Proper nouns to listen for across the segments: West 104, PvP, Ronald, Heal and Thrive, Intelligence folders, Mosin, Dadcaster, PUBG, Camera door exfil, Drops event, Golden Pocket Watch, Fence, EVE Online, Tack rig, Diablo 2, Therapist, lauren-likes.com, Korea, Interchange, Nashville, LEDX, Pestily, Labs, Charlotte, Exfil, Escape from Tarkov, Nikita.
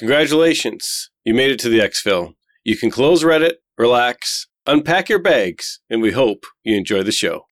Congratulations, you made it to the Exfil. You can close Reddit, relax, unpack your bags, and we hope you enjoy the show.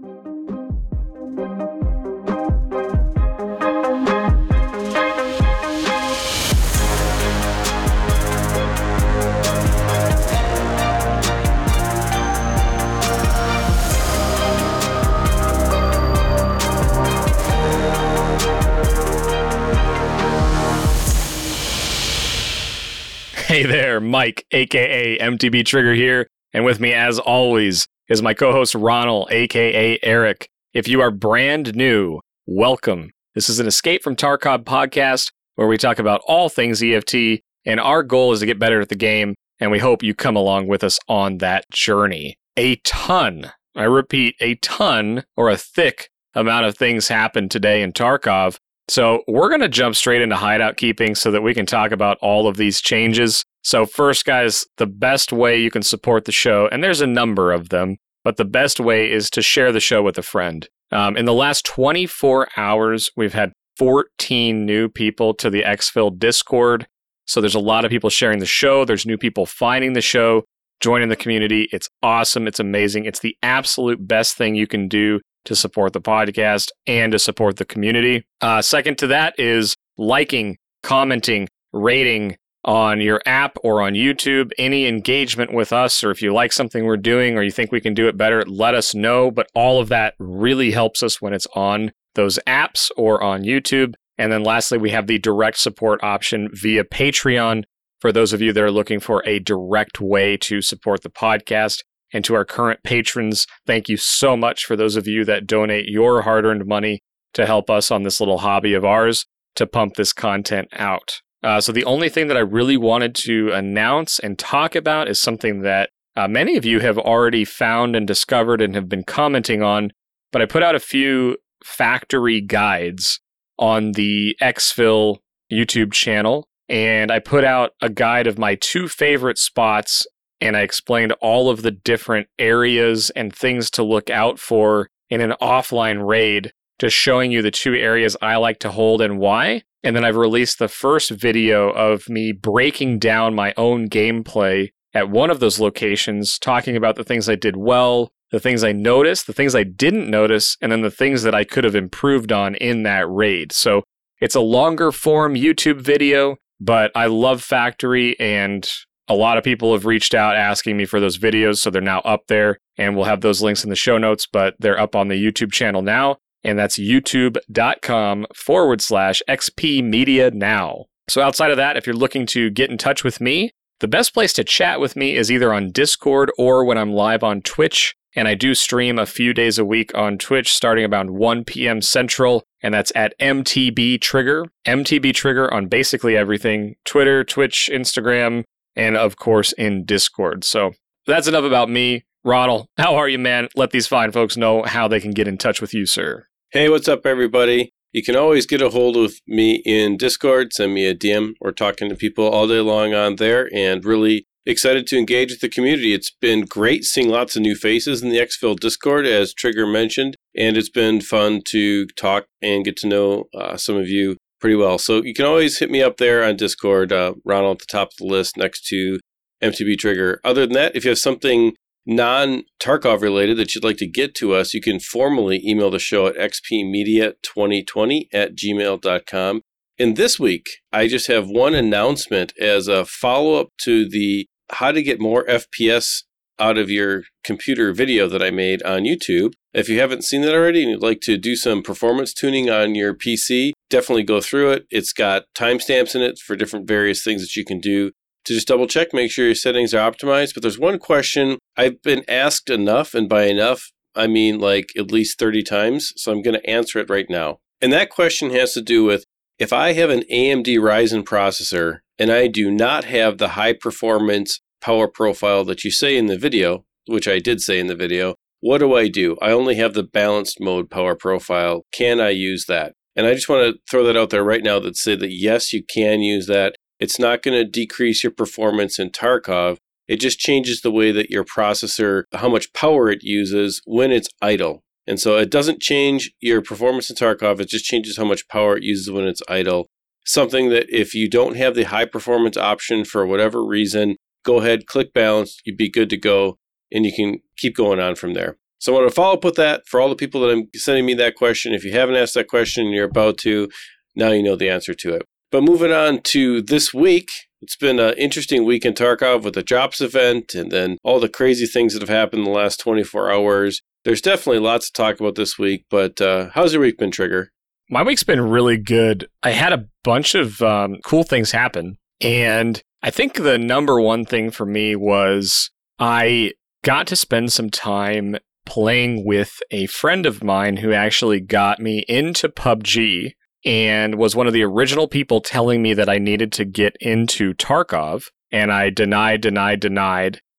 Hey there, Mike, a.k.a. MTB Trigger here, and with me, as always, is my co-host Ronald, a.k.a. Eric. If you are brand new, welcome. This is an Escape from Tarkov podcast where we talk about all things EFT, and our goal is to get better at the game, and we hope you come along with us on that journey. A ton, I repeat, a ton, or a thick amount of things happened today in Tarkov. So we're going to jump straight into hideout keeping so that we can talk about all of these changes. So first, guys, the best way you can support the show, and there's a number of them, but the best way is to share the show with a friend. In the last 24 hours, we've had 14 new people to the Exfil Discord. So there's a lot of people sharing the show. There's new people finding the show, joining the community. It's awesome. It's amazing. It's the absolute best thing you can do to support the podcast and to support the community. Second to that is liking, commenting, rating on your app or on YouTube. Any engagement with us, or if you like something we're doing or you think we can do it better, let us know. But all of that really helps us when it's on those apps or on YouTube. And then lastly, we have the direct support option via Patreon for those of you that are looking for a direct way to support the podcast. And to our current patrons, thank you so much for those of you that donate your hard-earned money to help us on this little hobby of ours to pump this content out. So the only thing that I really wanted to announce and talk about is something that many of you have already found and discovered and have been commenting on, but I put out a few factory guides on the Exfil YouTube channel, and I put out a guide of my two favorite spots. And I explained all of the different areas and things to look out for in an offline raid, just showing you the two areas I like to hold and why. And then I've released the first video of me breaking down my own gameplay at one of those locations, talking about the things I did well, the things I noticed, the things I didn't notice, and then the things that I could have improved on in that raid. So it's a longer form YouTube video, but I love Factory, and a lot of people have reached out asking me for those videos, so they're now up there, and we'll have those links in the show notes, but they're up on the YouTube channel now, and that's youtube.com/XP Media now. So outside of that, if you're looking to get in touch with me, the best place to chat with me is either on Discord or when I'm live on Twitch, and I do stream a few days a week on Twitch starting about 1 p.m. Central, and that's at MTB Trigger. MTB Trigger on basically everything, Twitter, Twitch, Instagram, and of course in Discord. So that's enough about me. Ronald, how are you, man? Let these fine folks know how they can get in touch with you, sir. Hey, what's up, everybody? You can always get a hold of me in Discord. Send me a DM. We're talking to people all day long on there, and really excited to engage with the community. It's been great seeing lots of new faces in the Exfil Discord, as Trigger mentioned, and it's been fun to talk and get to know some of you pretty well. So you can always hit me up there on Discord, Ronald at the top of the list next to MTB Trigger. Other than that, if you have something non-Tarkov related that you'd like to get to us, you can formally email the show at xpmedia2020@gmail.com. And this week, I just have one announcement as a follow-up to the how to get more FPS out of your computer video that I made on YouTube. If you haven't seen that already and you'd like to do some performance tuning on your PC, definitely go through it. It's got timestamps in it for different various things that you can do to just double check, make sure your settings are optimized. But there's one question I've been asked enough, and by enough, I mean like at least 30 times. So I'm going to answer it right now. And that question has to do with, if I have an AMD Ryzen processor and I do not have the high performance power profile that you say in the video, which I did say in the video, what do? I only have the balanced mode power profile. Can I use that? And I just want to throw that out there right now, that say that yes, you can use that. It's not going to decrease your performance in Tarkov. It just changes the way that your processor, how much power it uses when it's idle. And so it doesn't change your performance in Tarkov. It just changes how much power it uses when it's idle. something that if you don't have the high performance option for whatever reason, go ahead, click balance, you'd be good to go, and you can keep going on from there. So I want to follow up with that for all the people that I'm sending me that question. If you haven't asked that question and you're about to, now you know the answer to it. But moving on to this week, it's been an interesting week in Tarkov with the Drops event and then all the crazy things that have happened in the last 24 hours. There's definitely lots to talk about this week, but how's your week been, Trigger? My week's been really good. I had a bunch of cool things happen, and I think the number one thing for me was I got to spend some time playing with a friend of mine who actually got me into PUBG and was one of the original people telling me that I needed to get into Tarkov, and I denied,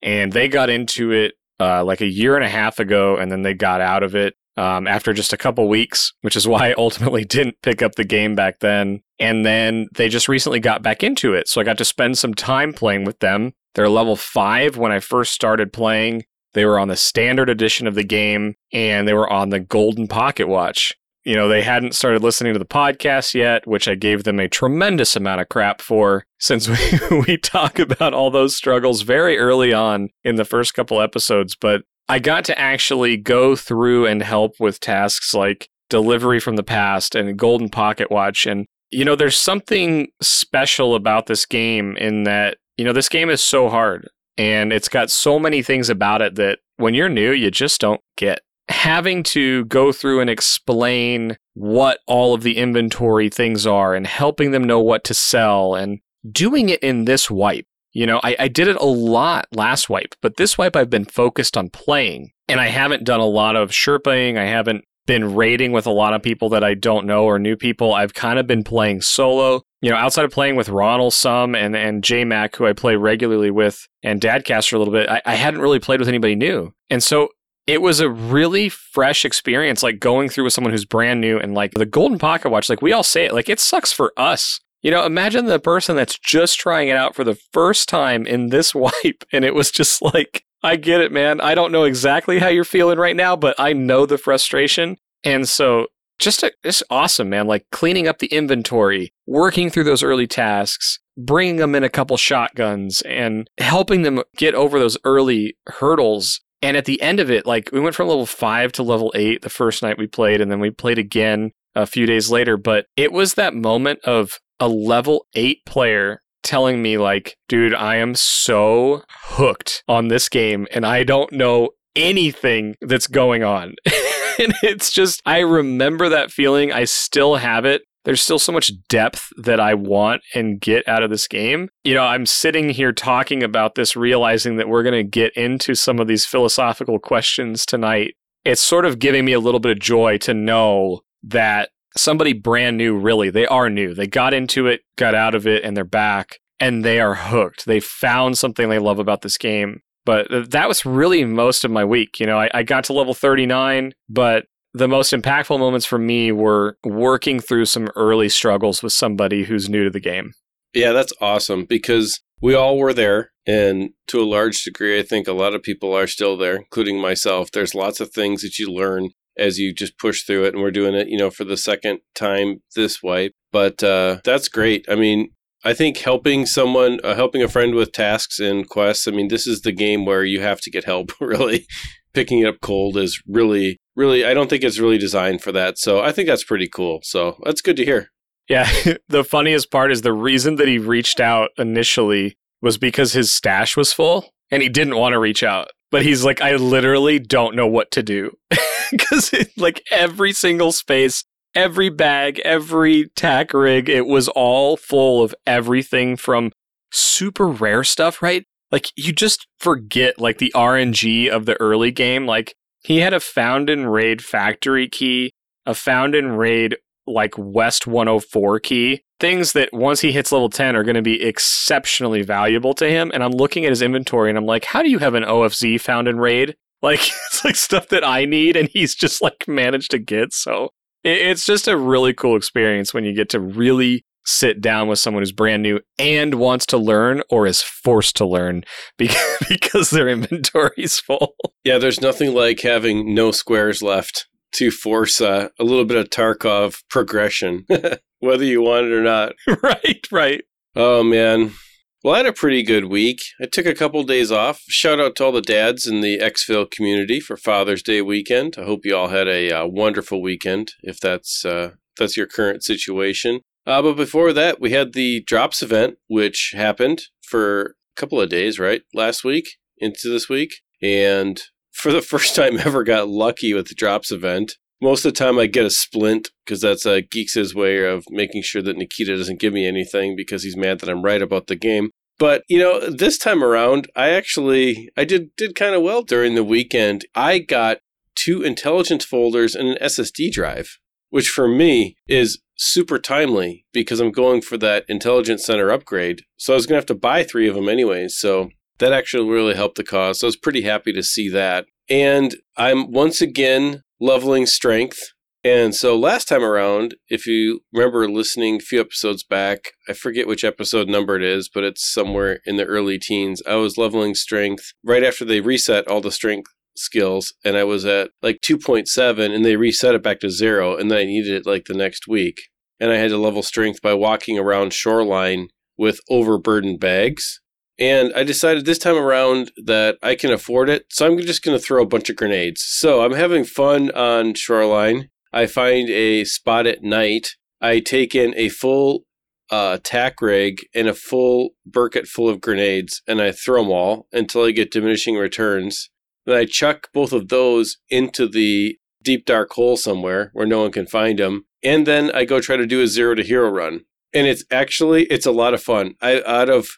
and they got into it like a year and a half ago, and then they got out of it after just a couple weeks, which is why I ultimately didn't pick up the game back then. And then they just recently got back into it, so I got to spend some time playing with them. They're level 5 when I first started playing. They were on the standard edition of the game, and they were on the Golden Pocket Watch. You know, they hadn't started listening to the podcast yet, which I gave them a tremendous amount of crap for, since we talk about all those struggles very early on in the first couple episodes. But I got to actually go through and help with tasks like delivery from the past and Golden Pocket Watch. And, you know, there's something special about this game in that, you know, this game is so hard. And it's got so many things about it that when you're new, you just don't get. Having to go through and explain what all of the inventory things are and helping them know what to sell and doing it in this wipe. You know, I did it a lot last wipe, but this wipe I've been focused on playing. And I haven't done a lot of Sherpaing. I haven't been raiding with a lot of people that I don't know or new people. I've kind of been playing solo. You know, outside of playing with Ronald some and J-Mac, who I play regularly with, and Dadcaster a little bit, I hadn't really played with anybody new. And so it was a really fresh experience, like going through with someone who's brand new. And like the Golden Pocket Watch, like we all say it, like it sucks for us. You know, imagine the person that's just trying it out for the first time in this wipe. And it was just like, I get it, man. I don't know exactly how you're feeling right now, but I know the frustration. And so Just awesome, man. Like cleaning up the inventory, working through those early tasks, bringing them in a couple shotguns and helping them get over those early hurdles. And at the end of it, like we went from level 5 to level 8 the first night we played, and then we played again a few days later. But it was that moment of a level 8 player telling me like, dude, I am so hooked on this game and I don't know anything that's going on. And it's just, I remember that feeling. I still have it. There's still so much depth that I want and get out of this game. You know, I'm sitting here talking about this, realizing that we're going to get into some of these philosophical questions tonight. It's sort of giving me a little bit of joy to know that somebody brand new, really, they are new. They got into it, got out of it, and they're back, and they are hooked. They found something they love about this game. But that was really most of my week. You know, I got to level 39, but the most impactful moments for me were working through some early struggles with somebody who's new to the game. Yeah, that's awesome because we all were there. And to a large degree, I think a lot of people are still there, including myself. There's lots of things that you learn as you just push through it. And we're doing it, you know, for the second time this wipe. But that's great. I mean, I think helping a friend with tasks and quests, I mean, this is the game where you have to get help, really. Picking it up cold is really, really, I don't think it's really designed for that. So I think that's pretty cool. So that's good to hear. Yeah. The funniest part is the reason that he reached out initially was because his stash was full and he didn't want to reach out. But he's like, I literally don't know what to do. Because like every single space, every bag, every tack rig, it was all full of everything from super rare stuff, right? Like, you just forget, like, the RNG of the early game. Like, he had a found and raid factory key, a found and raid, like, West 104 key. Things that once he hits level 10 are going to be exceptionally valuable to him. And I'm looking at his inventory and I'm like, how do you have an OFZ found and raid? Like, it's like stuff that I need and he's just, like, managed to get, so... It's just a really cool experience when you get to really sit down with someone who's brand new and wants to learn or is forced to learn because their inventory's full. Yeah, there's nothing like having no squares left to force a little bit of Tarkov progression, whether you want it or not. Right. Oh, man. Well, I had a pretty good week. I took a couple days off. Shout out to all the dads in the Exfil community for Father's Day weekend. I hope you all had a wonderful weekend, if that's your current situation. But before that, we had the Drops event, which happened for a couple of days, right? Last week into this week. And for the first time ever, got lucky with the Drops event. Most of the time, I get a splint because that's Geeks' way of making sure that Nikita doesn't give me anything because he's mad that I'm right about the game. But, you know, this time around, I did kind of well during the weekend. I got 2 intelligence folders and an SSD drive, which for me is super timely because I'm going for that intelligence center upgrade. So I was going to have to buy 3 of them anyway. So that actually really helped the cause. So I was pretty happy to see that. And I'm once again leveling strength. And so last time around, if you remember listening a few episodes back, I forget which episode number it is, but it's somewhere in the early teens. I was leveling strength right after they reset all the strength skills. And I was at like 2.7 and they reset it back to 0. And then I needed it like the next week. And I had to level strength by walking around Shoreline with overburdened bags. And I decided this time around that I can afford it, so I'm just going to throw a bunch of grenades. So I'm having fun on Shoreline. I find a spot at night. I take in a full tack rig and a full burket full of grenades, and I throw them all until I get diminishing returns. Then I chuck both of those into the deep dark hole somewhere where no one can find them, and then I go try to do a 0 to hero run. And it's a lot of fun. Out of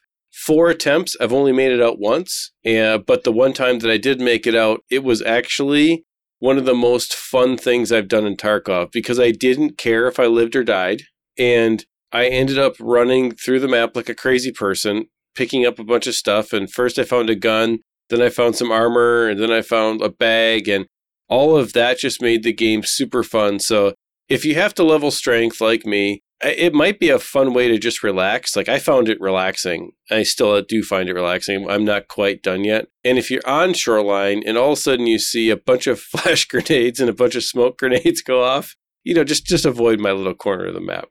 4 attempts, I've only made it out once, but the one time that I did make it out, it was actually one of the most fun things I've done in Tarkov because I didn't care if I lived or died, and I ended up running through the map like a crazy person, picking up a bunch of stuff, and first I found a gun, then I found some armor, and then I found a bag, and all of that just made the game super fun. So if you have to level strength like me, it might be a fun way to just relax. Like, I found it relaxing. I still do find it relaxing. I'm not quite done yet. And if you're on Shoreline and all of a sudden you see a bunch of flash grenades and a bunch of smoke grenades go off, you know, just avoid my little corner of the map.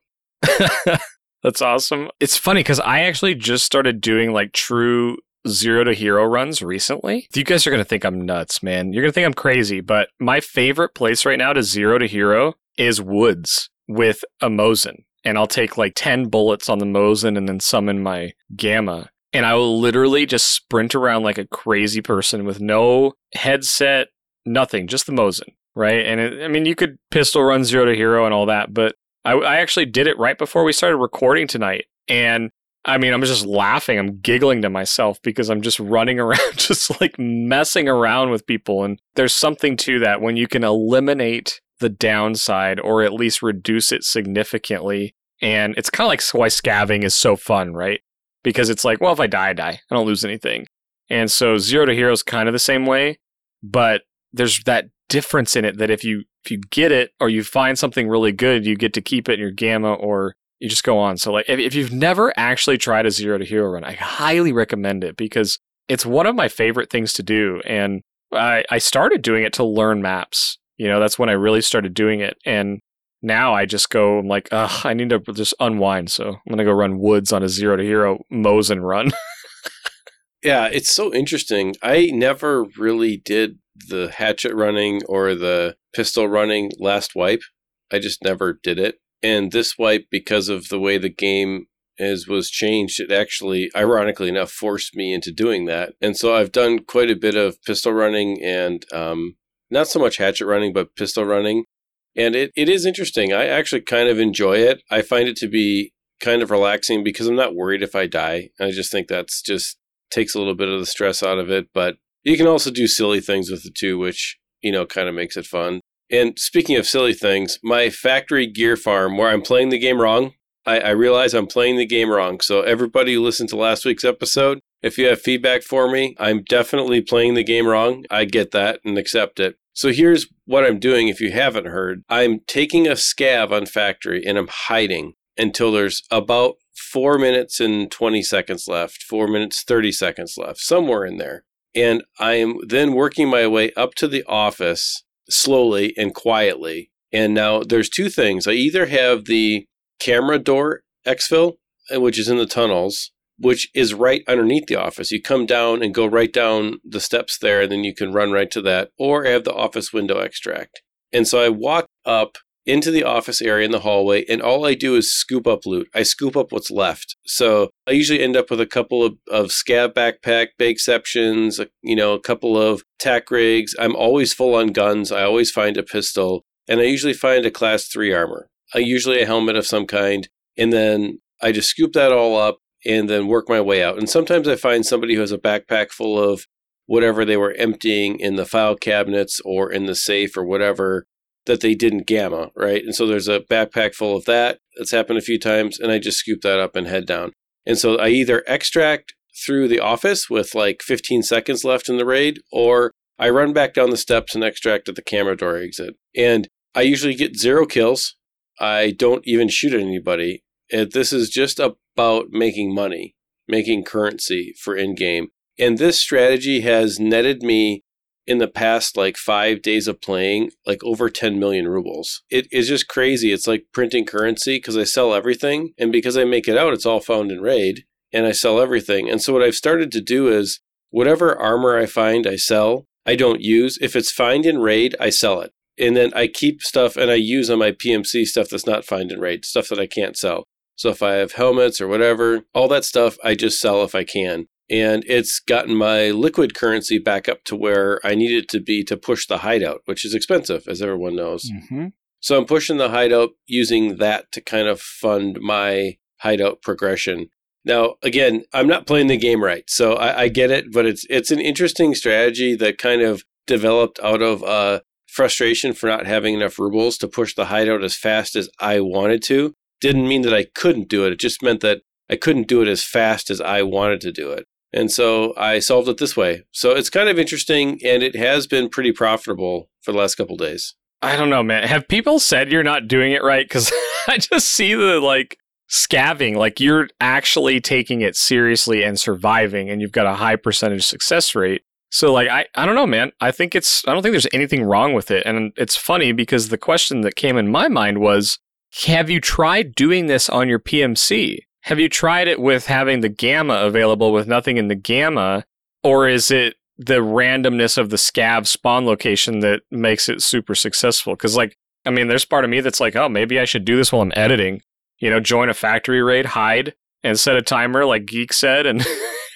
That's awesome. It's funny because I actually just started doing like true 0 to hero runs recently. You guys are going to think I'm nuts, man. You're going to think I'm crazy. But my favorite place right now to 0 to hero is Woods with a Mosin. And I'll take like 10 bullets on the Mosin and then summon my Gamma. And I will literally just sprint around like a crazy person with no headset, nothing, just the Mosin, right? And you could pistol run 0 to hero and all that, but I actually did it right before we started recording tonight. And I'm just laughing. I'm giggling to myself because I'm just running around, just like messing around with people. And there's something to that when you can eliminate the downside or at least reduce it significantly. And it's kind of like why scavving is so fun, right? Because it's like, well, if I die, I die. I don't lose anything. And so 0 to hero is kind of the same way, but there's that difference in it that if you get it or you find something really good, you get to keep it in your Gamma or you just go on. So like if you've never actually tried a 0 to hero run, I highly recommend it because it's one of my favorite things to do. And I started doing it to learn maps. You know, that's when I really started doing it. And now I just go, I'm like, ugh, I need to just unwind. So I'm going to go run Woods on a 0 to hero Mosin run. Yeah, it's so interesting. I never really did the hatchet running or the pistol running last wipe. I just never did it. And this wipe, because of the way the game was changed, it actually, ironically enough, forced me into doing that. And so I've done quite a bit of pistol running and, not so much hatchet running, but pistol running. And it is interesting. I actually kind of enjoy it. I find it to be kind of relaxing because I'm not worried if I die. I just think that's just takes a little bit of the stress out of it. But you can also do silly things with the two, which, you know, kind of makes it fun. And speaking of silly things, my factory gear farm where I'm playing the game wrong, I realize I'm playing the game wrong. So everybody who listened to last week's episode, if you have feedback for me, I'm definitely playing the game wrong. I get that and accept it. So here's what I'm doing if you haven't heard. I'm taking a scav on Factory and I'm hiding until there's about 4 minutes and 20 seconds left, 4 minutes, 30 seconds left, somewhere in there. And I am then working my way up to the office slowly and quietly. And now there's two things. I either have the camera door exfil, which is in the tunnels, which is right underneath the office. You come down and go right down the steps there, and then you can run right to that. Or I have the office window extract. And so I walk up into the office area in the hallway, and all I do is scoop up loot. I scoop up what's left. So I usually end up with a couple of scab backpack, bakeceptions, a couple of tack rigs. I'm always full on guns. I always find a pistol, and I usually find a class 3 armor, usually a helmet of some kind. And then I just scoop that all up and then work my way out. And sometimes I find somebody who has a backpack full of whatever they were emptying in the file cabinets or in the safe or whatever that they didn't gamma, right? And so there's a backpack full of that. That's happened a few times, and I just scoop that up and head down. And so I either extract through the office with like 15 seconds left in the raid, or I run back down the steps and extract at the camera door exit. And I usually get 0 kills. I don't even shoot at anybody. This is just about making money, making currency for in-game. And this strategy has netted me in the past like 5 days of playing like over 10 million rubles. It is just crazy. It's like printing currency because I sell everything. And because I make it out, it's all found in raid and I sell everything. And so what I've started to do is whatever armor I find, I sell. I don't use. If it's find in raid, I sell it. And then I keep stuff and I use on my PMC stuff that's not find in raid, stuff that I can't sell. So if I have helmets or whatever, all that stuff, I just sell if I can. And it's gotten my liquid currency back up to where I need it to be to push the hideout, which is expensive, as everyone knows. Mm-hmm. So I'm pushing the hideout using that to kind of fund my hideout progression. Now, again, I'm not playing the game right, so I get it, but it's an interesting strategy that kind of developed out of frustration for not having enough rubles to push the hideout as fast as I wanted to. Didn't mean that I couldn't do it. It just meant that I couldn't do it as fast as I wanted to do it. And so I solved it this way. So it's kind of interesting, and it has been pretty profitable for the last couple of days. I don't know, man. Have people said you're not doing it right? Because I just see the, scabbing. You're actually taking it seriously and surviving, and you've got a high percentage success rate. So, I don't know, man. I don't think there's anything wrong with it. And it's funny because the question that came in my mind was, have you tried doing this on your PMC? Have you tried it with having the gamma available with nothing in the gamma, or is it the randomness of the scab spawn location that makes it super successful? Because, there's part of me that's like, oh, maybe I should do this while I'm editing. Join a factory raid, hide, and set a timer like Geek said, and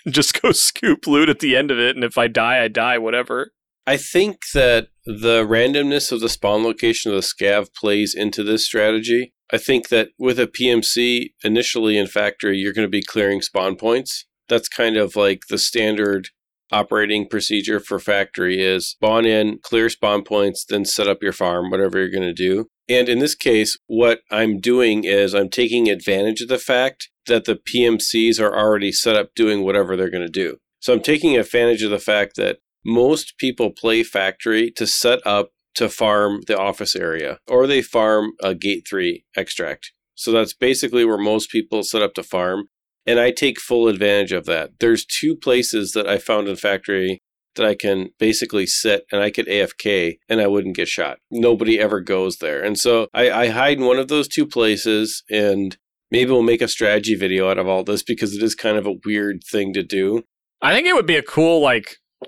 just go scoop loot at the end of it. And if I die, I die, whatever. I think that the randomness of the spawn location of the scav plays into this strategy. I think that with a PMC, initially in factory, you're going to be clearing spawn points. That's kind of like the standard operating procedure for factory is spawn in, clear spawn points, then set up your farm, whatever you're going to do. And in this case, what I'm doing is I'm taking advantage of the fact that the PMCs are already set up doing whatever they're going to do. So I'm taking advantage of the fact that most people play factory to set up to farm the office area, or they farm a gate 3 extract. So that's basically where most people set up to farm, and I take full advantage of that. There's 2 places that I found in factory that I can basically sit, and I could AFK, and I wouldn't get shot. Nobody ever goes there. And so I hide in one of those 2 places, and maybe we'll make a strategy video out of all this, because it is kind of a weird thing to do. I think it would be a cool,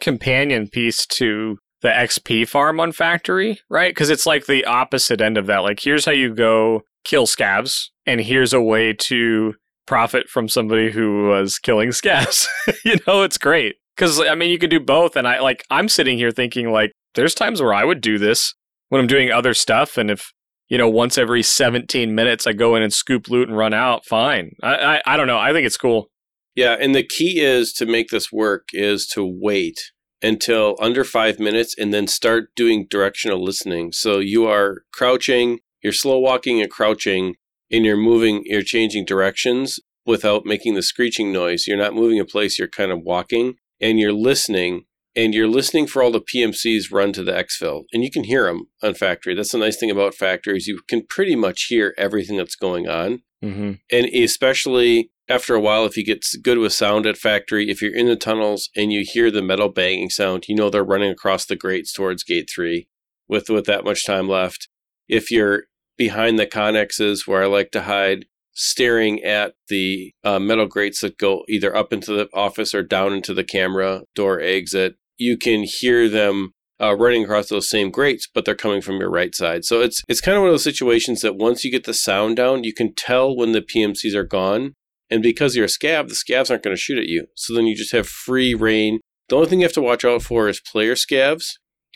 companion piece to the XP farm on factory, right? Because it's the opposite end of that. Here's how you go kill scavs, and here's a way to profit from somebody who was killing scavs. It's great. Because, you could do both. And I'm sitting here thinking, there's times where I would do this when I'm doing other stuff. And if, once every 17 minutes I go in and scoop loot and run out, fine. I don't know. I think it's cool. Yeah. And the key is to make this work is to wait until under 5 minutes and then start doing directional listening. So you are crouching, you're slow walking and crouching, and you're changing directions without making the screeching noise. You're not moving a place, you're kind of walking, and you're listening for all the PMCs run to the exfil. And you can hear them on factory. That's the nice thing about factory is you can pretty much hear everything that's going on. Mm-hmm. And especially after a while, if you get good with sound at factory, if you're in the tunnels and you hear the metal banging sound, they're running across the grates towards gate 3. with that much time left. If you're behind the connexes, where I like to hide, staring at the metal grates that go either up into the office or down into the camera door exit, you can hear them running across those same grates, but they're coming from your right side. So it's kind of one of those situations that once you get the sound down, you can tell when the PMCs are gone. And because you're a scab, the scavs aren't going to shoot at you. So then you just have free reign. The only thing you have to watch out for is player scavs.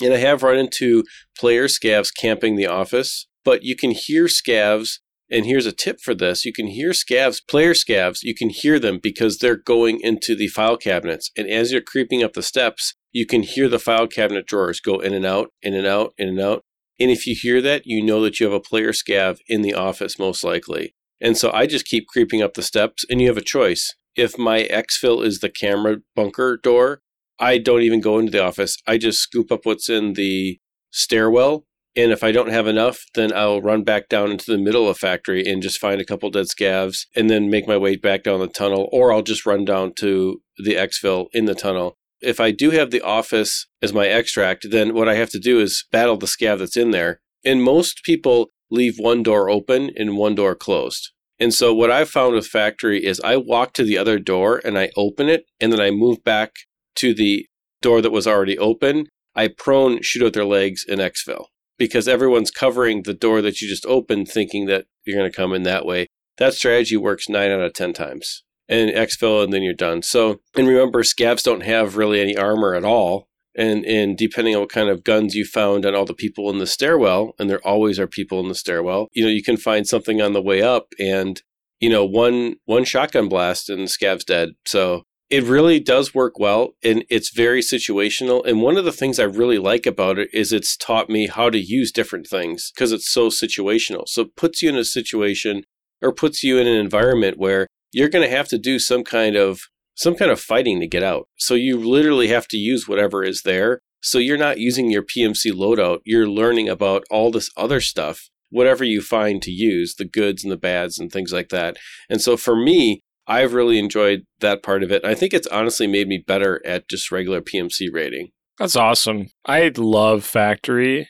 And I have run into player scavs camping the office, but you can hear scavs. And here's a tip for this. You can hear scavs, player scavs. You can hear them because they're going into the file cabinets. And as you're creeping up the steps, you can hear the file cabinet drawers go in and out, in and out, in and out. And if you hear that, you know that you have a player scav in the office, most likely. And so I just keep creeping up the steps, and you have a choice. If my exfil is the camera bunker door, I don't even go into the office. I just scoop up what's in the stairwell. And if I don't have enough, then I'll run back down into the middle of factory and just find a couple dead scavs and then make my way back down the tunnel, or I'll just run down to the exfil in the tunnel. If I do have the office as my extract, then what I have to do is battle the scav that's in there. And most people leave one door open and one door closed. And so what I've found with factory is I walk to the other door and I open it, and then I move back to the door that was already open. I prone, shoot out their legs, and exfil, because everyone's covering the door that you just opened thinking that you're going to come in that way. That strategy works 9 out of 10 times. And exfil, and then you're done. So, and remember, scavs don't have really any armor at all. And depending on what kind of guns you found on all the people in the stairwell, and there always are people in the stairwell, you know, you can find something on the way up, and, you know, one shotgun blast and the scav's dead. So it really does work well, and it's very situational. And one of the things I really like about it is it's taught me how to use different things because it's so situational. So it puts you in a situation, or puts you in an environment where you're going to have to do some kind of fighting to get out. So you literally have to use whatever is there. So you're not using your PMC loadout. You're learning about all this other stuff, whatever you find to use, the goods and the bads and things like that. And so for me, I've really enjoyed that part of it. I think it's honestly made me better at just regular PMC raiding. That's awesome. I love Factory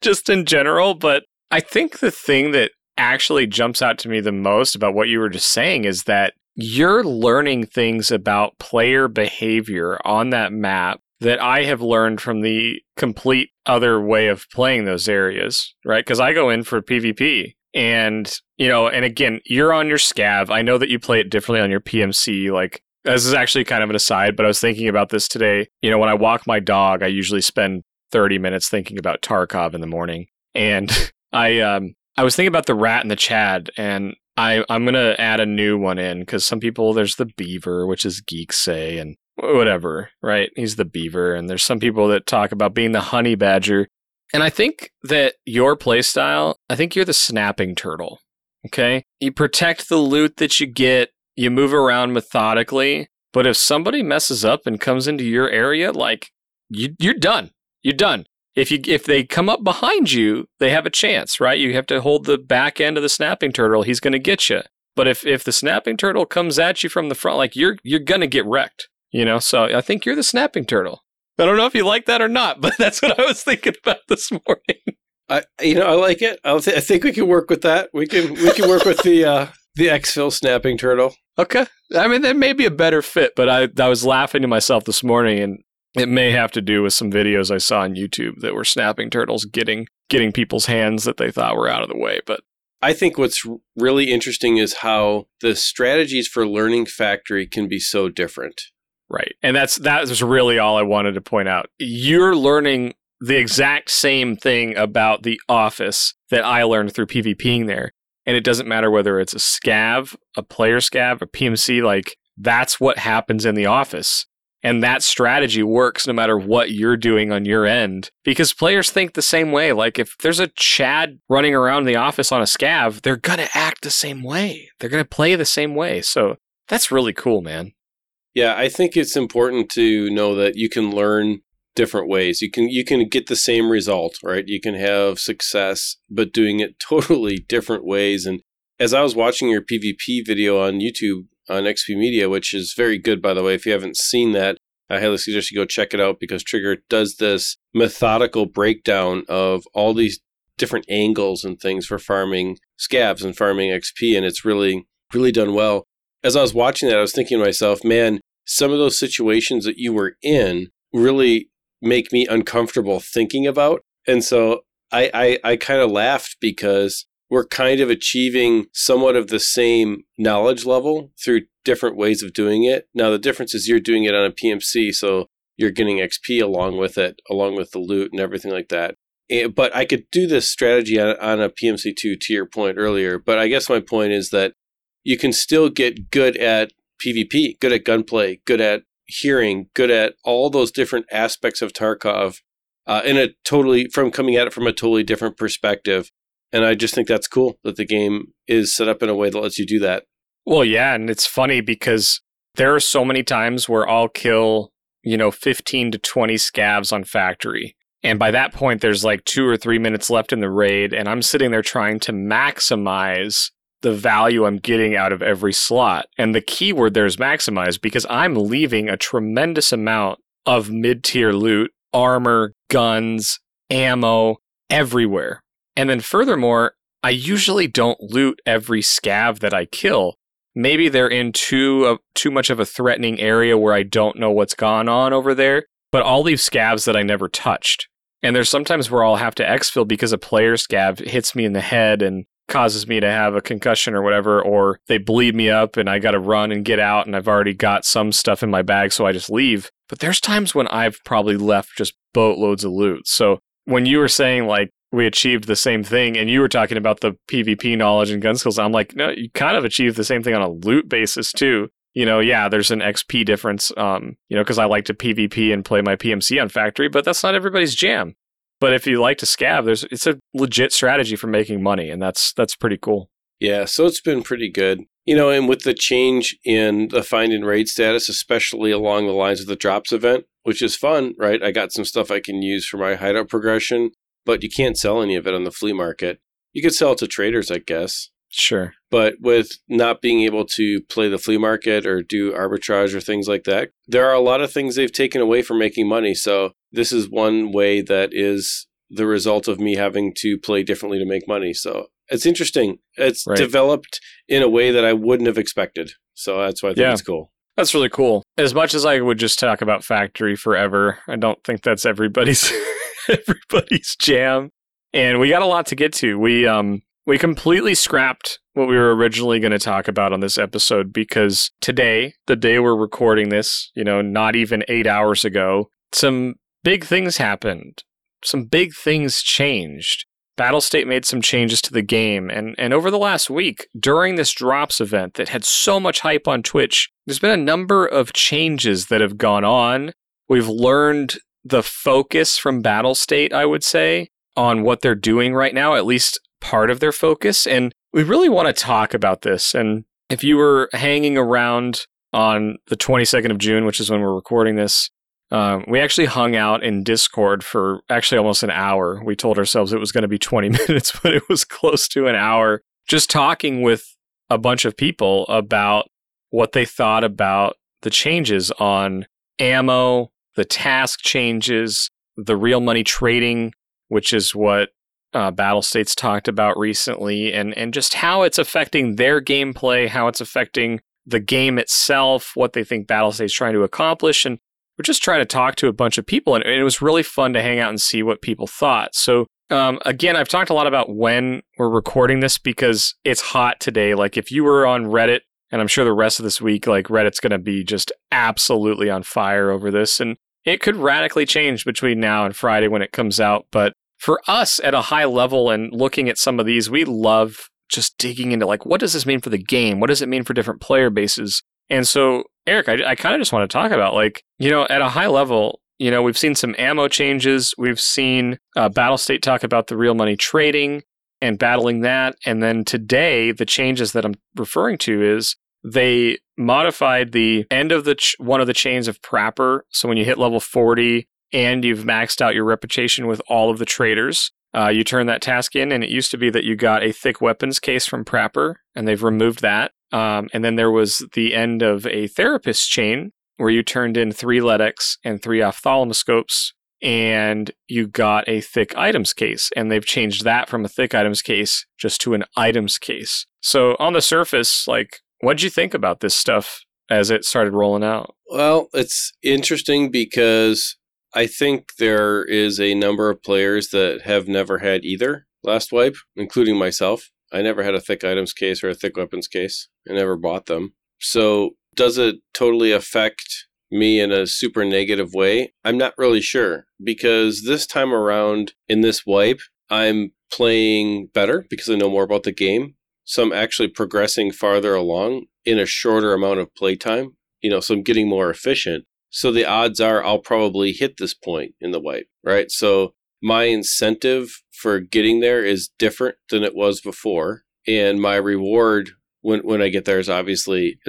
just in general, but I think the thing that actually jumps out to me the most about what you were just saying is that you're learning things about player behavior on that map that I have learned from the complete other way of playing those areas, right? Because I go in for PvP and, you know, and again, you're on your scav. I know that you play it differently on your PMC. Like, this is actually kind of an aside, but I was thinking about this today. You know, when I walk my dog, I usually spend 30 minutes thinking about Tarkov in the morning. And I was thinking about the rat and the Chad, and I'm going to add a new one in because some people, there's the beaver, which is Geek Say and whatever, right? He's the beaver. And there's some people that talk about being the honey badger. And I think that your playstyle, I think you're the snapping turtle, okay? You protect the loot that you get. You move around methodically. But if somebody messes up and comes into your area, like, you're done. You're done. If they come up behind you, they have a chance, right? You have to hold the back end of the snapping turtle. He's going to get you. But if the snapping turtle comes at you from the front, like you're going to get wrecked, you know? So I think you're the snapping turtle. I don't know if you like that or not, but that's what I was thinking about this morning. I like it. I think we can work with that. We can work with the exfil snapping turtle. Okay. I mean, that may be a better fit, but I was laughing to myself this morning, and it may have to do with some videos I saw on YouTube that were snapping turtles getting people's hands that they thought were out of the way. But I think what's really interesting is how the strategies for learning Factory can be so different. Right. And that was really all I wanted to point out. You're learning the exact same thing about the office that I learned through PvPing there. And it doesn't matter whether it's a scav, a player scav, a PMC, like that's what happens in the office. And that strategy works no matter what you're doing on your end, because players think the same way. Like if there's a Chad running around the office on a scav, they're going to act the same way. They're going to play the same way. So that's really cool, man. Yeah, I think it's important to know that you can learn different ways. You can get the same result, right? You can have success, but doing it totally different ways. And as I was watching your PvP video on YouTube, on XP Media, which is very good, by the way, if you haven't seen that. highly suggest you go check it out because Trigger does this methodical breakdown of all these different angles and things for farming scabs and farming XP, and it's really, really done well. As I was watching that, I was thinking to myself, man, some of those situations that you were in really make me uncomfortable thinking about. And so I kind of laughed because we're kind of achieving somewhat of the same knowledge level through different ways of doing it. Now, the difference is you're doing it on a PMC, so you're getting XP along with it, along with the loot and everything like that. But I could do this strategy on a PMC too, to your point earlier. But I guess my point is that you can still get good at PvP, good at gunplay, good at hearing, good at all those different aspects of Tarkov coming at it from a totally different perspective. And I just think that's cool that the game is set up in a way that lets you do that. Well, yeah, and it's funny because there are so many times where I'll kill, 15 to 20 scavs on Factory. And by that point, there's like 2 or 3 minutes left in the raid, and I'm sitting there trying to maximize the value I'm getting out of every slot. And the key word there is maximize, because I'm leaving a tremendous amount of mid-tier loot, armor, guns, ammo, everywhere. And then furthermore, I usually don't loot every scav that I kill. Maybe they're in too much of a threatening area where I don't know what's gone on over there, but I'll leave scavs that I never touched. And there's sometimes where I'll have to exfil because a player scav hits me in the head and causes me to have a concussion or whatever, or they bleed me up and I got to run and get out and I've already got some stuff in my bag, so I just leave. But there's times when I've probably left just boatloads of loot. So when you were saying like we achieved the same thing and you were talking about the PvP knowledge and gun skills, I'm like, no, you kind of achieved the same thing on a loot basis too. There's an XP difference, because I like to PvP and play my PMC on Factory, but that's not everybody's jam. But if you like to scav, it's a legit strategy for making money, and that's pretty cool. Yeah, so it's been pretty good. And with the change in the find and raid status, especially along the lines of the Drops event, which is fun, right? I got some stuff I can use for my hideout progression, but you can't sell any of it on the flea market. You could sell it to traders, I guess. Sure. But with not being able to play the flea market or do arbitrage or things like that, there are a lot of things they've taken away from making money. So this is one way that is the result of me having to play differently to make money. So it's interesting. It's developed in a way that I wouldn't have expected. So that's why I think it's cool. That's really cool. As much as I would just talk about Factory forever, I don't think that's everybody's jam. And we got a lot to get to. We completely scrapped what we were originally going to talk about on this episode because today, the day we're recording this, not even 8 hours ago, some big things happened. Some big things changed. Battlestate made some changes to the game. And over the last week, during this Drops event that had so much hype on Twitch, there's been a number of changes that have gone on. We've learned the focus from Battlestate, I would say, on what they're doing right now, at least part of their focus, and we really want to talk about this. And if you were hanging around on the 22nd of June, which is when we're recording this, we actually hung out in Discord for actually almost an hour. We told ourselves it was going to be 20 minutes, but it was close to an hour, just talking with a bunch of people about what they thought about the changes on ammo, the task changes, the real money trading, which is what Battlestate's talked about recently, and just how it's affecting their gameplay, how it's affecting the game itself, what they think Battlestate's trying to accomplish. And we're just trying to talk to a bunch of people, and it was really fun to hang out and see what people thought. So again, I've talked a lot about when we're recording this because it's hot today. Like if you were on Reddit, and I'm sure the rest of this week, like Reddit's going to be just absolutely on fire over this, and it could radically change between now and Friday when it comes out. But for us at a high level and looking at some of these, we love just digging into like, what does this mean for the game? What does it mean for different player bases? And so, Eric, I kind of just want to talk about like, at a high level, we've seen some ammo changes. We've seen Battlestate talk about the real money trading and battling that. And then today, the changes that I'm referring to is they modified the end of the one of the chains of Prapper. So when you hit level 40, and you've maxed out your reputation with all of the traders, you turn that task in, and it used to be that you got a thick weapons case from Prapper, and they've removed that. And then there was the end of a Therapist chain, where you turned in 3 LEDX and 3 ophthalmoscopes, and you got a thick items case. And they've changed that from a thick items case just to an items case. So on the surface, like, what'd you think about this stuff as it started rolling out? Well, it's interesting because I think there is a number of players that have never had either last wipe, including myself. I never had a thick items case or a thick weapons case. I never bought them. So does it totally affect me in a super negative way? I'm not really sure, because this time around in this wipe, I'm playing better because I know more about the game. So I'm actually progressing farther along in a shorter amount of playtime. You know, so I'm getting more efficient. So the odds are I'll probably hit this point in the wipe, right? So my incentive for getting there is different than it was before. And my reward when I get there is obviously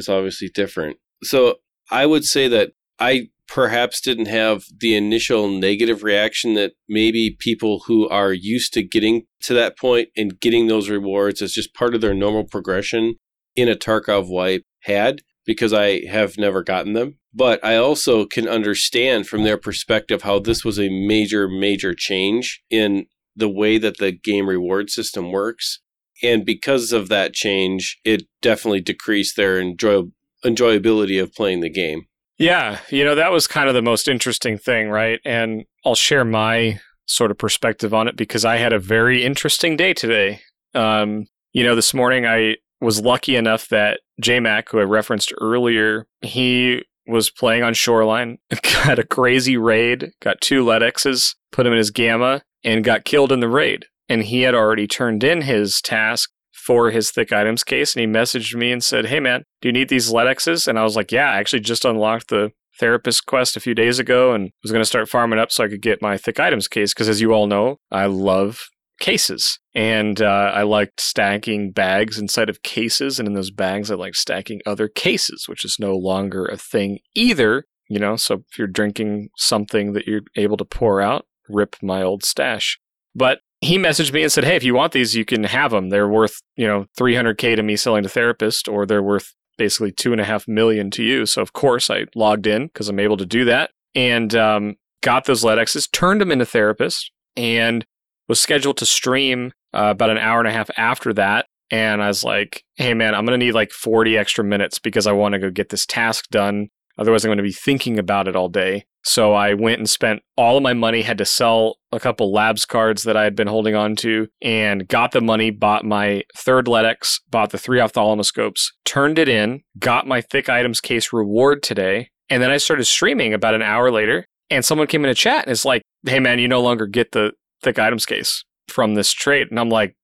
different. So I would say that I perhaps didn't have the initial negative reaction that maybe people who are used to getting to that point and getting those rewards as just part of their normal progression in a Tarkov wipe had, because I have never gotten them. But I also can understand from their perspective how this was a major, major change in the way that the game reward system works. And because of that change, it definitely decreased their enjoyability of playing the game. Yeah, you know, that was kind of the most interesting thing, right? And I'll share my sort of perspective on it because I had a very interesting day today. You know, this morning I was lucky enough that J-Mac, who I referenced earlier, he was playing on Shoreline, got a crazy raid, got 2 LEDXs, put him in his Gamma, and got killed in the raid. And he had already turned in his task for his thick items case, and he messaged me and said, "Hey man, do you need these LEDXs?" And I was like, "Yeah, I actually just unlocked the Therapist quest a few days ago and was going to start farming up so I could get my thick items case." Because as you all know, I love cases. And I liked stacking bags inside of cases. And in those bags, I liked stacking other cases, which is no longer a thing either. You know, so if you're drinking something that you're able to pour out, rip my old stash. But he messaged me and said, "Hey, if you want these, you can have them. They're worth, you know, $300K to me selling to Therapist, or they're worth basically $2.5 million to you." So, of course, I logged in because I'm able to do that, and got those LEDXs, turned them into Therapist, and was scheduled to stream about an hour and a half after that. And I was like, "Hey, man, I'm going to need like 40 extra minutes because I want to go get this task done. Otherwise, I'm going to be thinking about it all day." So I went and spent all of my money, had to sell a couple labs cards that I had been holding on to, and got the money, bought my 3rd LEDX, bought the 3 ophthalmoscopes, turned it in, got my thick items case reward today. And then I started streaming about an hour later, and someone came in a chat and is like, "Hey man, you no longer get the thick items case from this trade." And I'm like,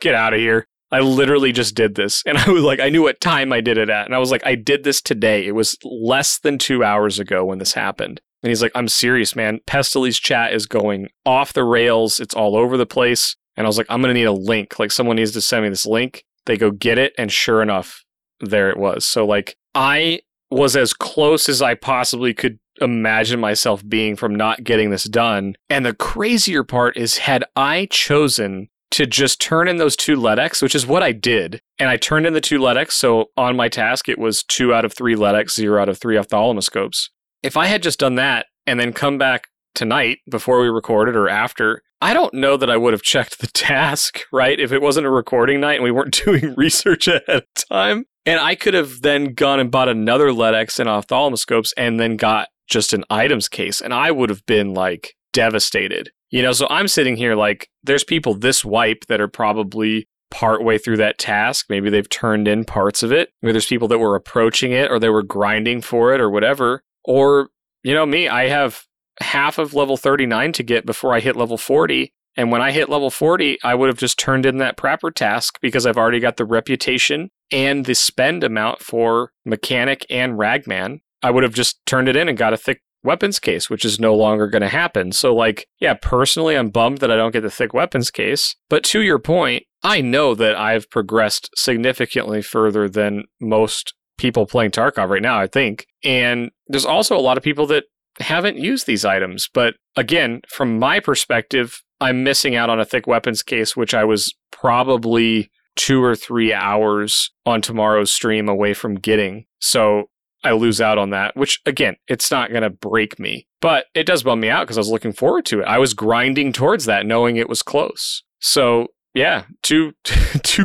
get out of here. I literally just did this. And I was like, I knew what time I did it at. And I was like, I did this today. It was less than 2 hours ago when this happened. And he's like, "I'm serious, man. Pestily's chat is going off the rails. It's all over the place." And I was like, I'm going to need a link. Like, someone needs to send me this link. They go get it. And sure enough, there it was. So like, I was as close as I possibly could imagine myself being from not getting this done. And the crazier part is, had I chosen to just turn in those 2 LEDX, which is what I did. And I turned in the 2 LEDX, so on my task, it was 2 out of 3 LEDX, 0 out of 3 ophthalmoscopes. If I had just done that and then come back tonight before we recorded or after, I don't know that I would have checked the task, right? If it wasn't a recording night and we weren't doing research ahead of time. And I could have then gone and bought another LEDX and ophthalmoscopes and then got just an items case. And I would have been like devastated. You know, so I'm sitting here like, there's people this wipe that are probably partway through that task. Maybe they've turned in parts of it. Maybe there's people that were approaching it, or they were grinding for it or whatever. Or, you know, me, I have half of level 39 to get before I hit level 40. And when I hit level 40, I would have just turned in that prepper task because I've already got the reputation and the spend amount for mechanic and ragman. I would have just turned it in and got a thick weapons case, which is no longer going to happen. So like, yeah, personally, I'm bummed that I don't get the thick weapons case. But to your point, I know that I've progressed significantly further than most people playing Tarkov right now, I think. And there's also a lot of people that haven't used these items. But again, from my perspective, I'm missing out on a thick weapons case, which I was probably 2 or 3 hours on tomorrow's stream away from getting. So I lose out on that, which again, it's not going to break me, but it does bum me out because I was looking forward to it. I was grinding towards that knowing it was close. So yeah, two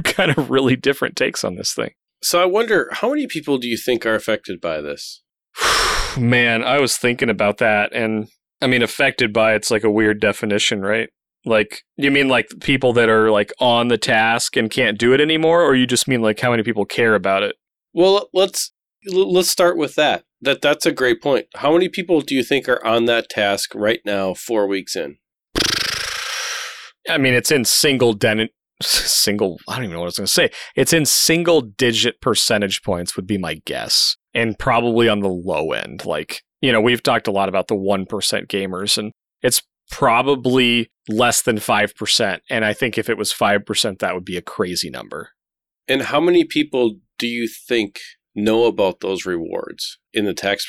kind of really different takes on this thing. So I wonder, how many people do you think are affected by this? Man, I was thinking about that. And I mean, affected by it's like a weird definition, right? Like, you mean like people that are like on the task and can't do it anymore? Or you just mean like how many people care about it? Well, let's start with that. That's a great point. How many people do you think are on that task right now, 4 weeks in? I mean, it's in I don't even know what I was going to say. It's in single digit percentage points would be my guess. And probably on the low end. Like, you know, we've talked a lot about the 1% gamers, and it's probably less than 5%. And I think if it was 5%, that would be a crazy number. And how many people do you think know about those rewards in the task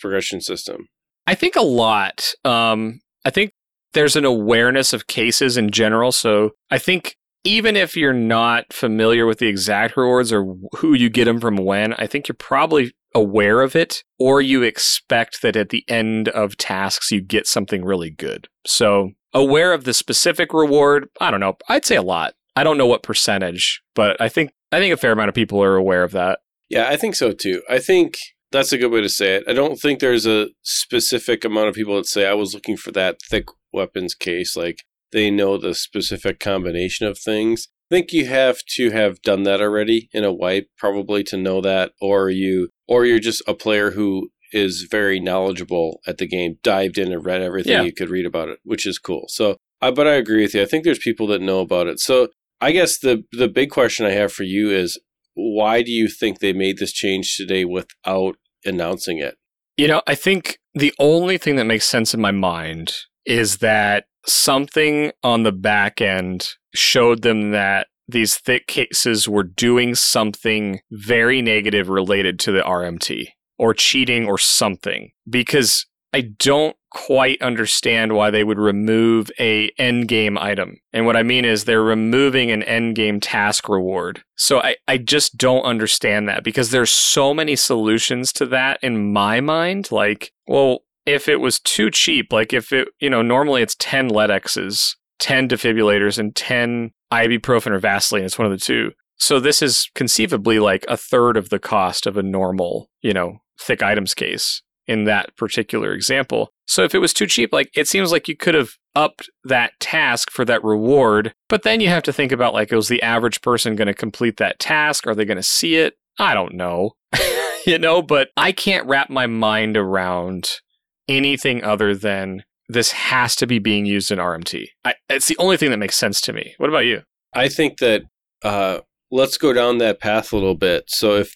progression system? I think a lot. I think there's an awareness of cases in general. So I think even if you're not familiar with the exact rewards or who you get them from when, I think you're probably aware of it, or you expect that at the end of tasks, you get something really good. So aware of the specific reward, I don't know. I'd say a lot. I don't know what percentage, but I think a fair amount of people are aware of that. Yeah, I think so too. I think that's a good way to say it. I don't think there's a specific amount of people that say, I was looking for that thick weapons case. Like, they know the specific combination of things. I think you have to have done that already in a wipe, probably, to know that, or you're just a player who is very knowledgeable at the game, dived in and read everything you could read about it, which is cool. So, but I agree with you. I think there's people that know about it. So I guess the big question I have for you is, why do you think they made this change today without announcing it? You know, I think the only thing that makes sense in my mind is that something on the back end showed them that these thick cases were doing something very negative related to the RMT or cheating or something, because I don't quite understand why they would remove a endgame item. And what I mean is they're removing an endgame task reward. So I just don't understand that, because there's so many solutions to that in my mind. Like, well, if it was too cheap, like if it, you know, normally it's 10 LEDXs, 10 defibrillators, and 10 ibuprofen or Vaseline. It's one of the two. So this is conceivably like a third of the cost of a normal, you know, thick items case in that particular example. So if it was too cheap, like it seems like you could have upped that task for that reward. But then you have to think about, like, was the average person going to complete that task? Are they going to see it? I don't know, you know, but I can't wrap my mind around anything other than this has to be being used in RMT. It's the only thing that makes sense to me. What about you? I think that let's go down that path a little bit. So if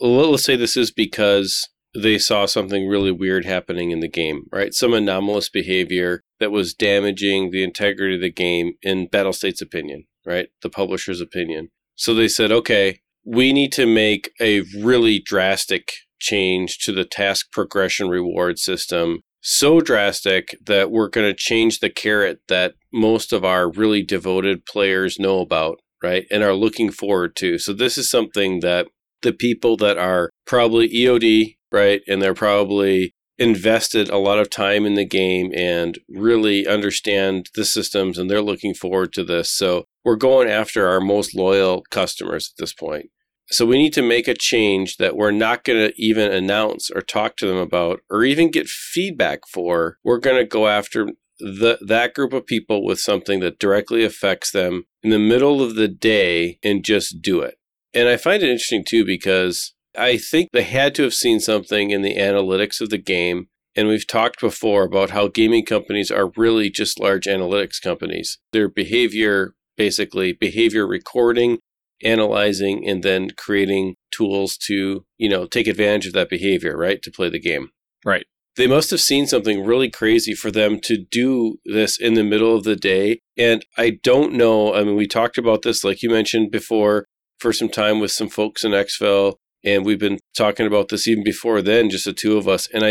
let's say this is because they saw something really weird happening in the game, right? Some anomalous behavior that was damaging the integrity of the game, in Battlestate's opinion, right? The publisher's opinion. So they said, okay, we need to make a really drastic change to the task progression reward system, so drastic that we're going to change the carrot that most of our really devoted players know about, right? And are looking forward to. So this is something that the people that are probably EOD, right? And they're probably invested a lot of time in the game and really understand the systems, and they're looking forward to this. So we're going after our most loyal customers at this point. So we need to make a change that we're not going to even announce or talk to them about or even get feedback for. We're going to go after that group of people with something that directly affects them in the middle of the day and just do it. And I find it interesting too, because I think they had to have seen something in the analytics of the game. And we've talked before about how gaming companies are really just large analytics companies. Their behavior, basically behavior recording, analyzing, and then creating tools to, you know, take advantage of that behavior, right? To play the game. Right. They must have seen something really crazy for them to do this in the middle of the day. And I don't know. I mean, we talked about this, like you mentioned before, for some time with some folks in Exfil. And we've been talking about this even before then, just the two of us. And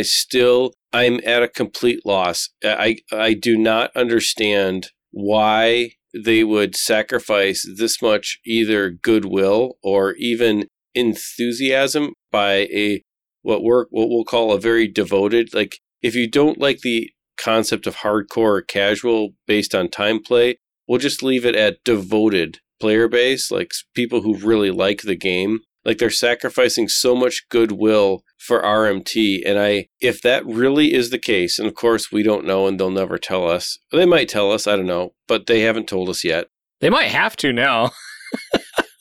I'm at a complete loss. I do not understand why they would sacrifice this much either goodwill or even enthusiasm by a what we'll call a very devoted, like if you don't like the concept of hardcore or casual based on time play, we'll just leave it at devoted player base, like people who really like the game. Like they're sacrificing so much goodwill for RMT. And if that really is the case, and of course we don't know and they'll never tell us. They might tell us, I don't know, but they haven't told us yet. They might have to now.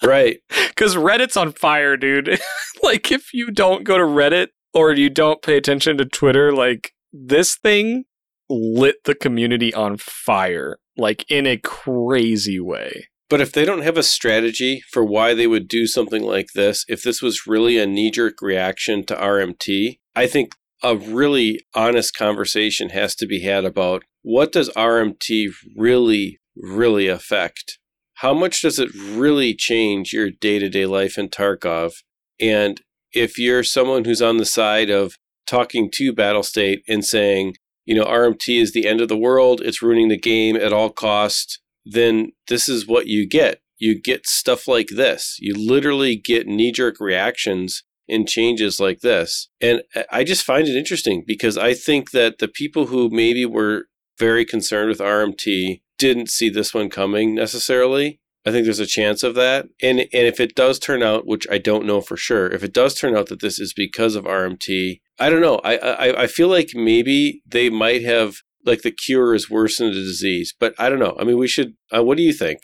Right. Because Reddit's on fire, dude. Like if you don't go to Reddit or you don't pay attention to Twitter, like this thing lit the community on fire, like in a crazy way. But if they don't have a strategy for why they would do something like this, if this was really a knee-jerk reaction to RMT, I think a really honest conversation has to be had about what does RMT really, really affect? How much does it really change your day-to-day life in Tarkov? And if you're someone who's on the side of talking to Battlestate and saying, you know, RMT is the end of the world, it's ruining the game at all costs, then this is what you get. You get stuff like this. You literally get knee-jerk reactions and changes like this. And I just find it interesting because I think that the people who maybe were very concerned with RMT didn't see this one coming necessarily. I think there's a chance of that. And if it does turn out, which I don't know for sure, if it does turn out that this is because of RMT, I don't know. I feel like maybe they might have, like the cure is worse than the disease. But I don't know. I mean, we should... what do you think?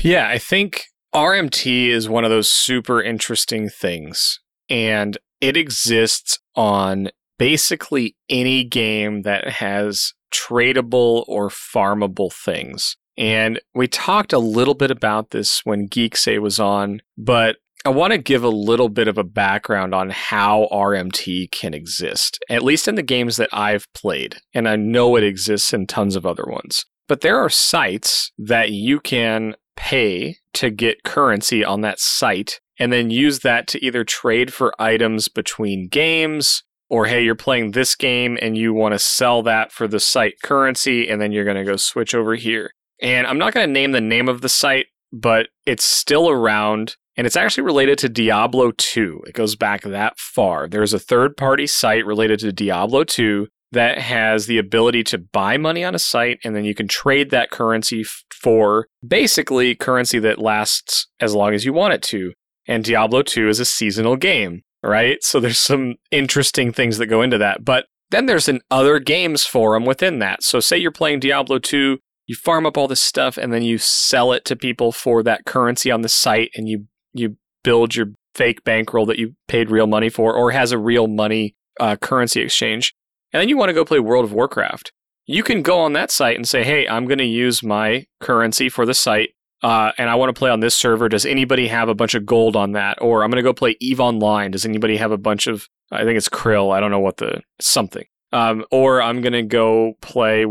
Yeah, I think RMT is one of those super interesting things. And it exists on basically any game that has tradable or farmable things. And we talked a little bit about this when Geek Say was on, but I want to give a little bit of a background on how RMT can exist, at least in the games that I've played. And I know it exists in tons of other ones. But there are sites that you can pay to get currency on that site and then use that to either trade for items between games or, hey, you're playing this game and you want to sell that for the site currency and then you're going to go switch over here. And I'm not going to name the name of the site, but it's still around. And it's actually related to Diablo 2. It goes back that far. There's a third-party site related to Diablo 2 that has the ability to buy money on a site, and then you can trade that currency for basically currency that lasts as long as you want it to. And Diablo 2 is a seasonal game, right? So there's some interesting things that go into that. But then there's an other games forum within that. So say you're playing Diablo 2, you farm up all this stuff, and then you sell it to people for that currency on the site, and you build your fake bankroll that you paid real money for or has a real money currency exchange. And then you want to go play World of Warcraft. You can go on that site and say, hey, I'm going to use my currency for the site and I want to play on this server. Does anybody have a bunch of gold on that? Or I'm going to go play EVE Online. Does anybody have a bunch of, I think it's krill. I don't know what the something. Or I'm going to go play,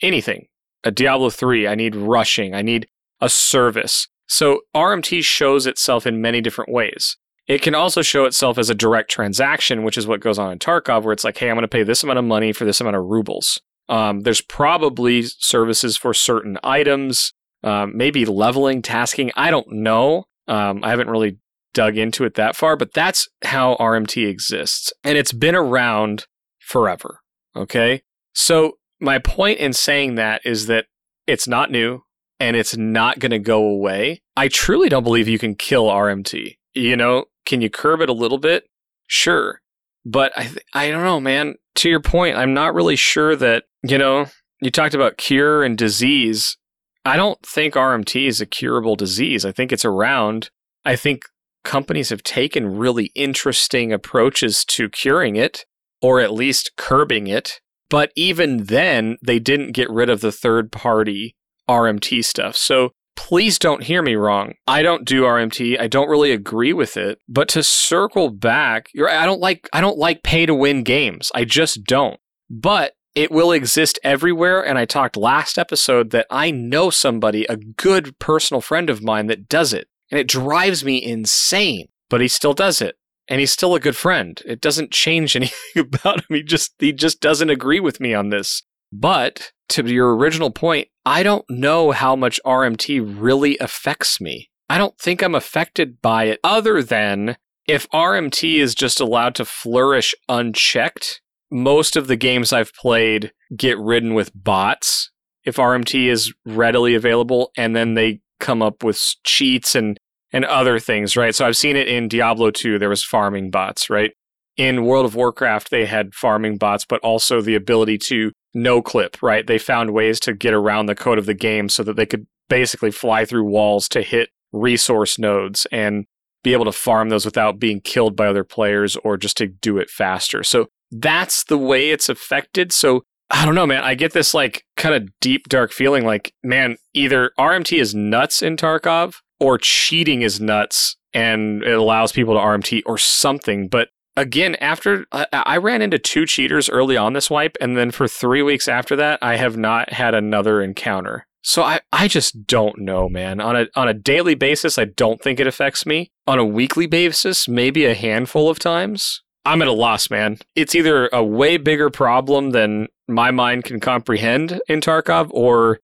anything. A Diablo 3. I need rushing. I need a service. So RMT shows itself in many different ways. It can also show itself as a direct transaction, which is what goes on in Tarkov, where it's like, hey, I'm going to pay this amount of money for this amount of rubles. There's probably services for certain items, maybe leveling, tasking. I don't know. I haven't really dug into it that far, but that's how RMT exists. And it's been around forever. Okay. So my point in saying that is that it's not new. And it's not going to go away. I truly don't believe you can kill RMT. You know, can you curb it a little bit? Sure. But I don't know, man. To your point, I'm not really sure that, you know, you talked about cure and disease. I don't think RMT is a curable disease. I think it's around. I think companies have taken really interesting approaches to curing it, or at least curbing it. But even then, they didn't get rid of the third party RMT stuff. So please don't hear me wrong. I don't do RMT. I don't really agree with it. But to circle back, I don't like pay to win games. I just don't. But it will exist everywhere. And I talked last episode that I know somebody, a good personal friend of mine, that does it. And it drives me insane. But he still does it. And he's still a good friend. It doesn't change anything about him. He just doesn't agree with me on this. But to your original point, I don't know how much RMT really affects me. I don't think I'm affected by it other than if RMT is just allowed to flourish unchecked, most of the games I've played get ridden with bots. If RMT is readily available, and then they come up with cheats and other things, right? So I've seen it in Diablo 2, there was farming bots, right? In World of Warcraft, they had farming bots, but also the ability to no-clip, right? They found ways to get around the code of the game so that they could basically fly through walls to hit resource nodes and be able to farm those without being killed by other players or just to do it faster. So that's the way it's affected. So I don't know, man. I get this like kind of deep, dark feeling like, man, either RMT is nuts in Tarkov or cheating is nuts and it allows people to RMT or something. But again, after I ran into 2 cheaters early on this wipe, and then for 3 weeks after that, I have not had another encounter. So I just don't know, man. On a daily basis, I don't think it affects me. On a weekly basis, maybe a handful of times. I'm at a loss, man. It's either a way bigger problem than my mind can comprehend in Tarkov, or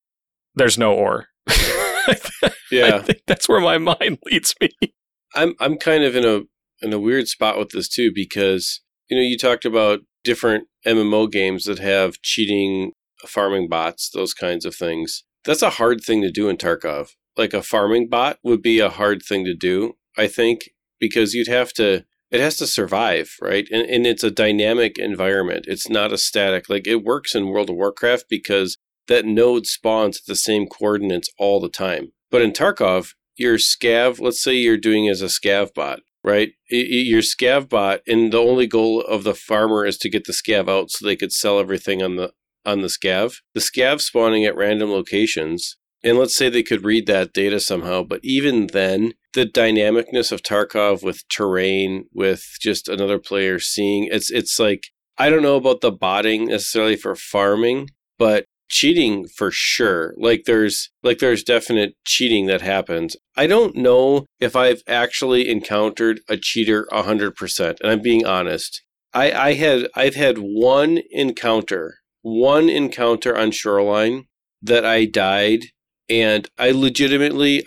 there's no or. Yeah, I think that's where my mind leads me. I'm kind of in a weird spot with this too, because you talked about different MMO games that have cheating, farming bots, those kinds of things. That's a hard thing to do in Tarkov. Like a farming bot would be a hard thing to do, I think, because it has to survive, right? And it's a dynamic environment. It's not a static. Like it works in World of Warcraft because that node spawns at the same coordinates all the time. But in Tarkov, your scav, let's say you're doing as a scav bot, right? Your scav bot, and the only goal of the farmer is to get the scav out so they could sell everything on the scav. The scav spawning at random locations, and let's say they could read that data somehow, but even then, the dynamicness of Tarkov with terrain, with just another player seeing, it's like, I don't know about the botting necessarily for farming, but cheating for sure. Like there's definite cheating that happens. I don't know if I've actually encountered a cheater 100%, and I'm being honest. I've had one encounter on Shoreline that I died, and I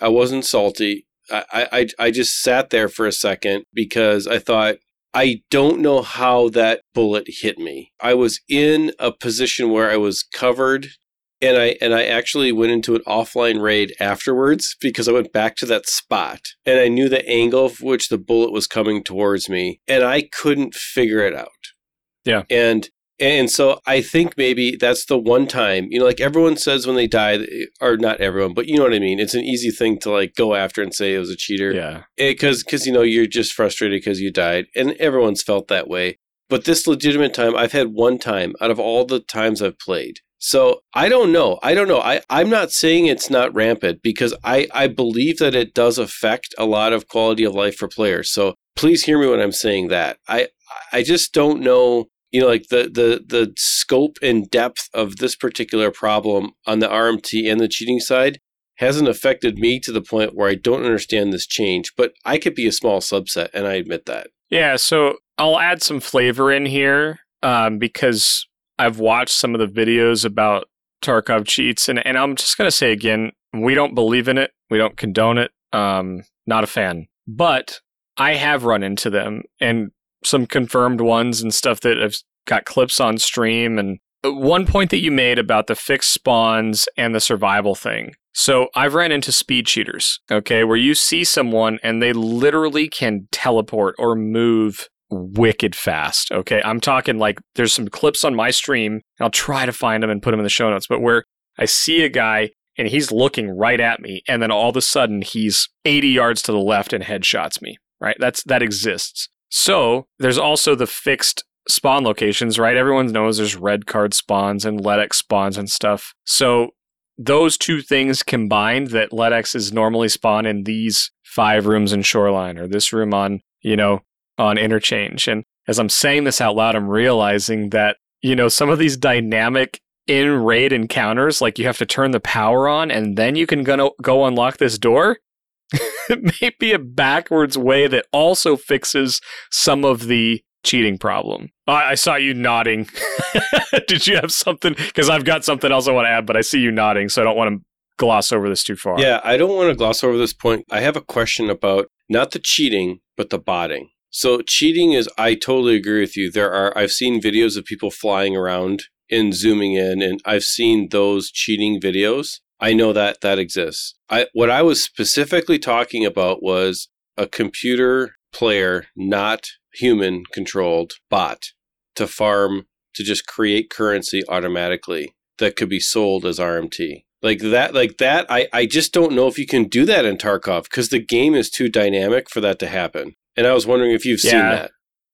wasn't salty. I just sat there for a second because I thought, I don't know how that bullet hit me. I was in a position where I was covered, and I actually went into an offline raid afterwards because I went back to that spot, and I knew the angle of which the bullet was coming towards me, and I couldn't figure it out. Yeah. And so I think maybe that's the one time, like everyone says when they die, or not everyone, but you know what I mean? It's an easy thing to like go after and say it was a cheater. Yeah. Because you're just frustrated because you died, and everyone's felt that way. But this legitimate time, I've had one time out of all the times I've played. So I don't know. I'm not saying it's not rampant, because I believe that it does affect a lot of quality of life for players. So please hear me when I'm saying that. I just don't know. Like the scope and depth of this particular problem on the RMT and the cheating side hasn't affected me to the point where I don't understand this change, but I could be a small subset, and I admit that. Yeah, so I'll add some flavor in here because I've watched some of the videos about Tarkov cheats, and I'm just going to say again, we don't believe in it. We don't condone it. Not a fan. But I have run into them, and some confirmed ones and stuff that I've got clips on stream. And one point that you made about the fixed spawns and the survival thing. So I've ran into speed cheaters, okay, where you see someone and they literally can teleport or move wicked fast, okay? I'm talking like there's some clips on my stream, and I'll try to find them and put them in the show notes, but where I see a guy and he's looking right at me, and then all of a sudden he's 80 yards to the left and headshots me, right? That exists. So there's also the fixed spawn locations, right? Everyone knows there's red card spawns and LEDX spawns and stuff. So those two things combined, that LEDX is normally spawned in these 5 rooms in Shoreline, or this room on Interchange. And as I'm saying this out loud, I'm realizing that, some of these dynamic in-raid encounters, like you have to turn the power on and then you can go unlock this door. It may be a backwards way that also fixes some of the cheating problem. I saw you nodding. Did you have something? Because I've got something else I want to add, but I see you nodding, so I don't want to gloss over this too far. Yeah, I don't want to gloss over this point. I have a question about not the cheating, but the botting. So cheating is, I totally agree with you. I've seen videos of people flying around and zooming in, and I've seen those cheating videos. I know that that exists. What I was specifically talking about was a computer player, not human controlled bot to farm, to just create currency automatically that could be sold as RMT. Like that, I just don't know if you can do that in Tarkov because the game is too dynamic for that to happen. And I was wondering if you've seen that.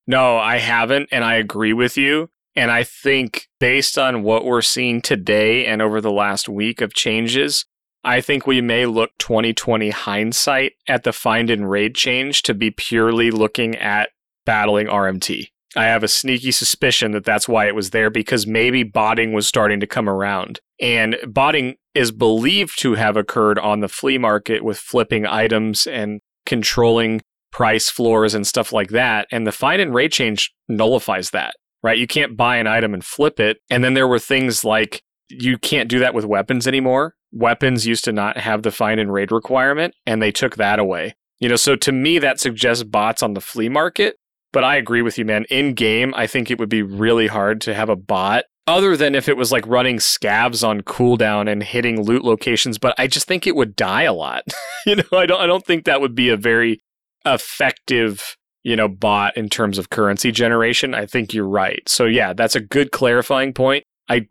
No, I haven't. And I agree with you. And I think based on what we're seeing today and over the last week of changes, I think we may look 2020 hindsight at the find and raid change to be purely looking at battling RMT. I have a sneaky suspicion that that's why it was there, because maybe botting was starting to come around. And botting is believed to have occurred on the flea market with flipping items and controlling price floors and stuff like that. And the find and rate change nullifies that, right? You can't buy an item and flip it. And then there were things like you can't do that with weapons anymore. Weapons used to not have the find and raid requirement, and they took that away. You know, so to me, that suggests bots on the flea market. But I agree with you, man. In game, I think it would be really hard to have a bot, other than if it was like running scavs on cooldown and hitting loot locations. But I just think it would die a lot. You know, I don't think that would be a very effective, you know, bot in terms of currency generation. I think you're right. So yeah, that's a good clarifying point. I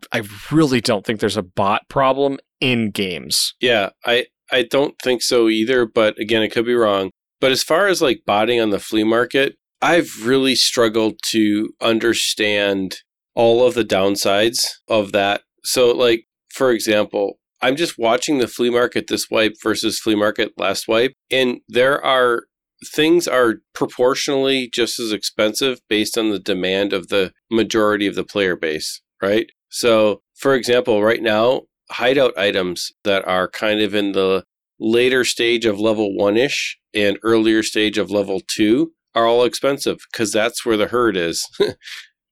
really don't think there's a bot problem in games. Yeah, I don't think so either. But again, it could be wrong. But as far as like botting on the flea market, I've really struggled to understand all of the downsides of that. So like, for example, I'm just watching the flea market this wipe versus flea market last wipe. And there are things are proportionally just as expensive based on the demand of the majority of the player base, right? So for example, right now, hideout items that are kind of in the later stage of level 1-ish and earlier stage of level 2 are all expensive because that's where the herd is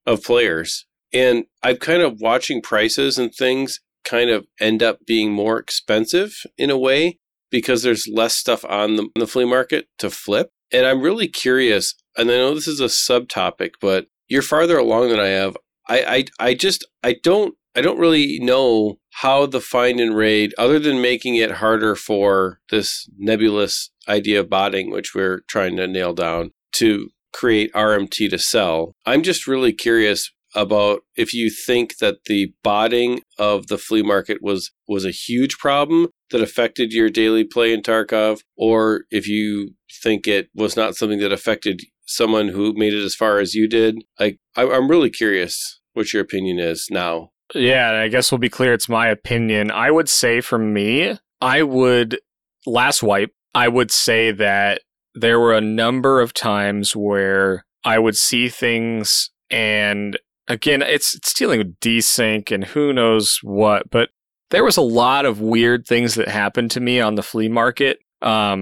of players. And I'm kind of watching prices and things kind of end up being more expensive in a way because there's less stuff on the flea market to flip. And I'm really curious, and I know this is a subtopic, but you're farther along than I have. I don't really know how the find and raid, other than making it harder for this nebulous idea of botting, which we're trying to nail down, to create RMT to sell. I'm just really curious about if you think that the botting of the flea market was a huge problem that affected your daily play in Tarkov, or if you think it was not something that affected someone who made it as far as you did. Like, I'm really curious what your opinion is now. Yeah, and I guess we'll be clear, it's my opinion. I would say for me, last wipe, I would say that there were a number of times where I would see things, and again, it's dealing with desync and who knows what, but there was a lot of weird things that happened to me on the flea market where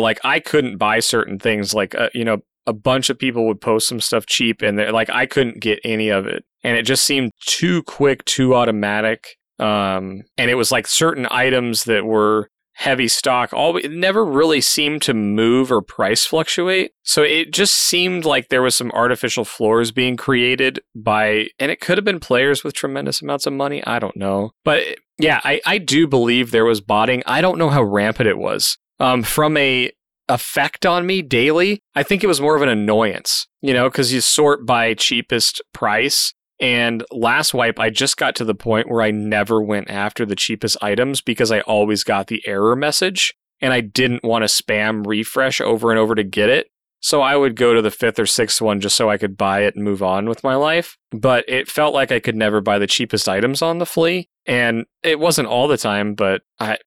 like I couldn't buy certain things, like, you know, a bunch of people would post some stuff cheap and they're like, I couldn't get any of it. And it just seemed too quick, too automatic. And it was like certain items that were heavy stock, it never really seemed to move or price fluctuate. So it just seemed like there was some artificial floors being created by, and it could have been players with tremendous amounts of money. I don't know. But yeah, I do believe there was botting. I don't know how rampant it was. From a effect on me daily, I think it was more of an annoyance, you know, because you sort by cheapest price. And last wipe, I just got to the point where I never went after the cheapest items because I always got the error message and I didn't want to spam refresh over and over to get it. So I would go to the 5th or 6th one just so I could buy it and move on with my life. But it felt like I could never buy the cheapest items on the flea. And it wasn't all the time, but I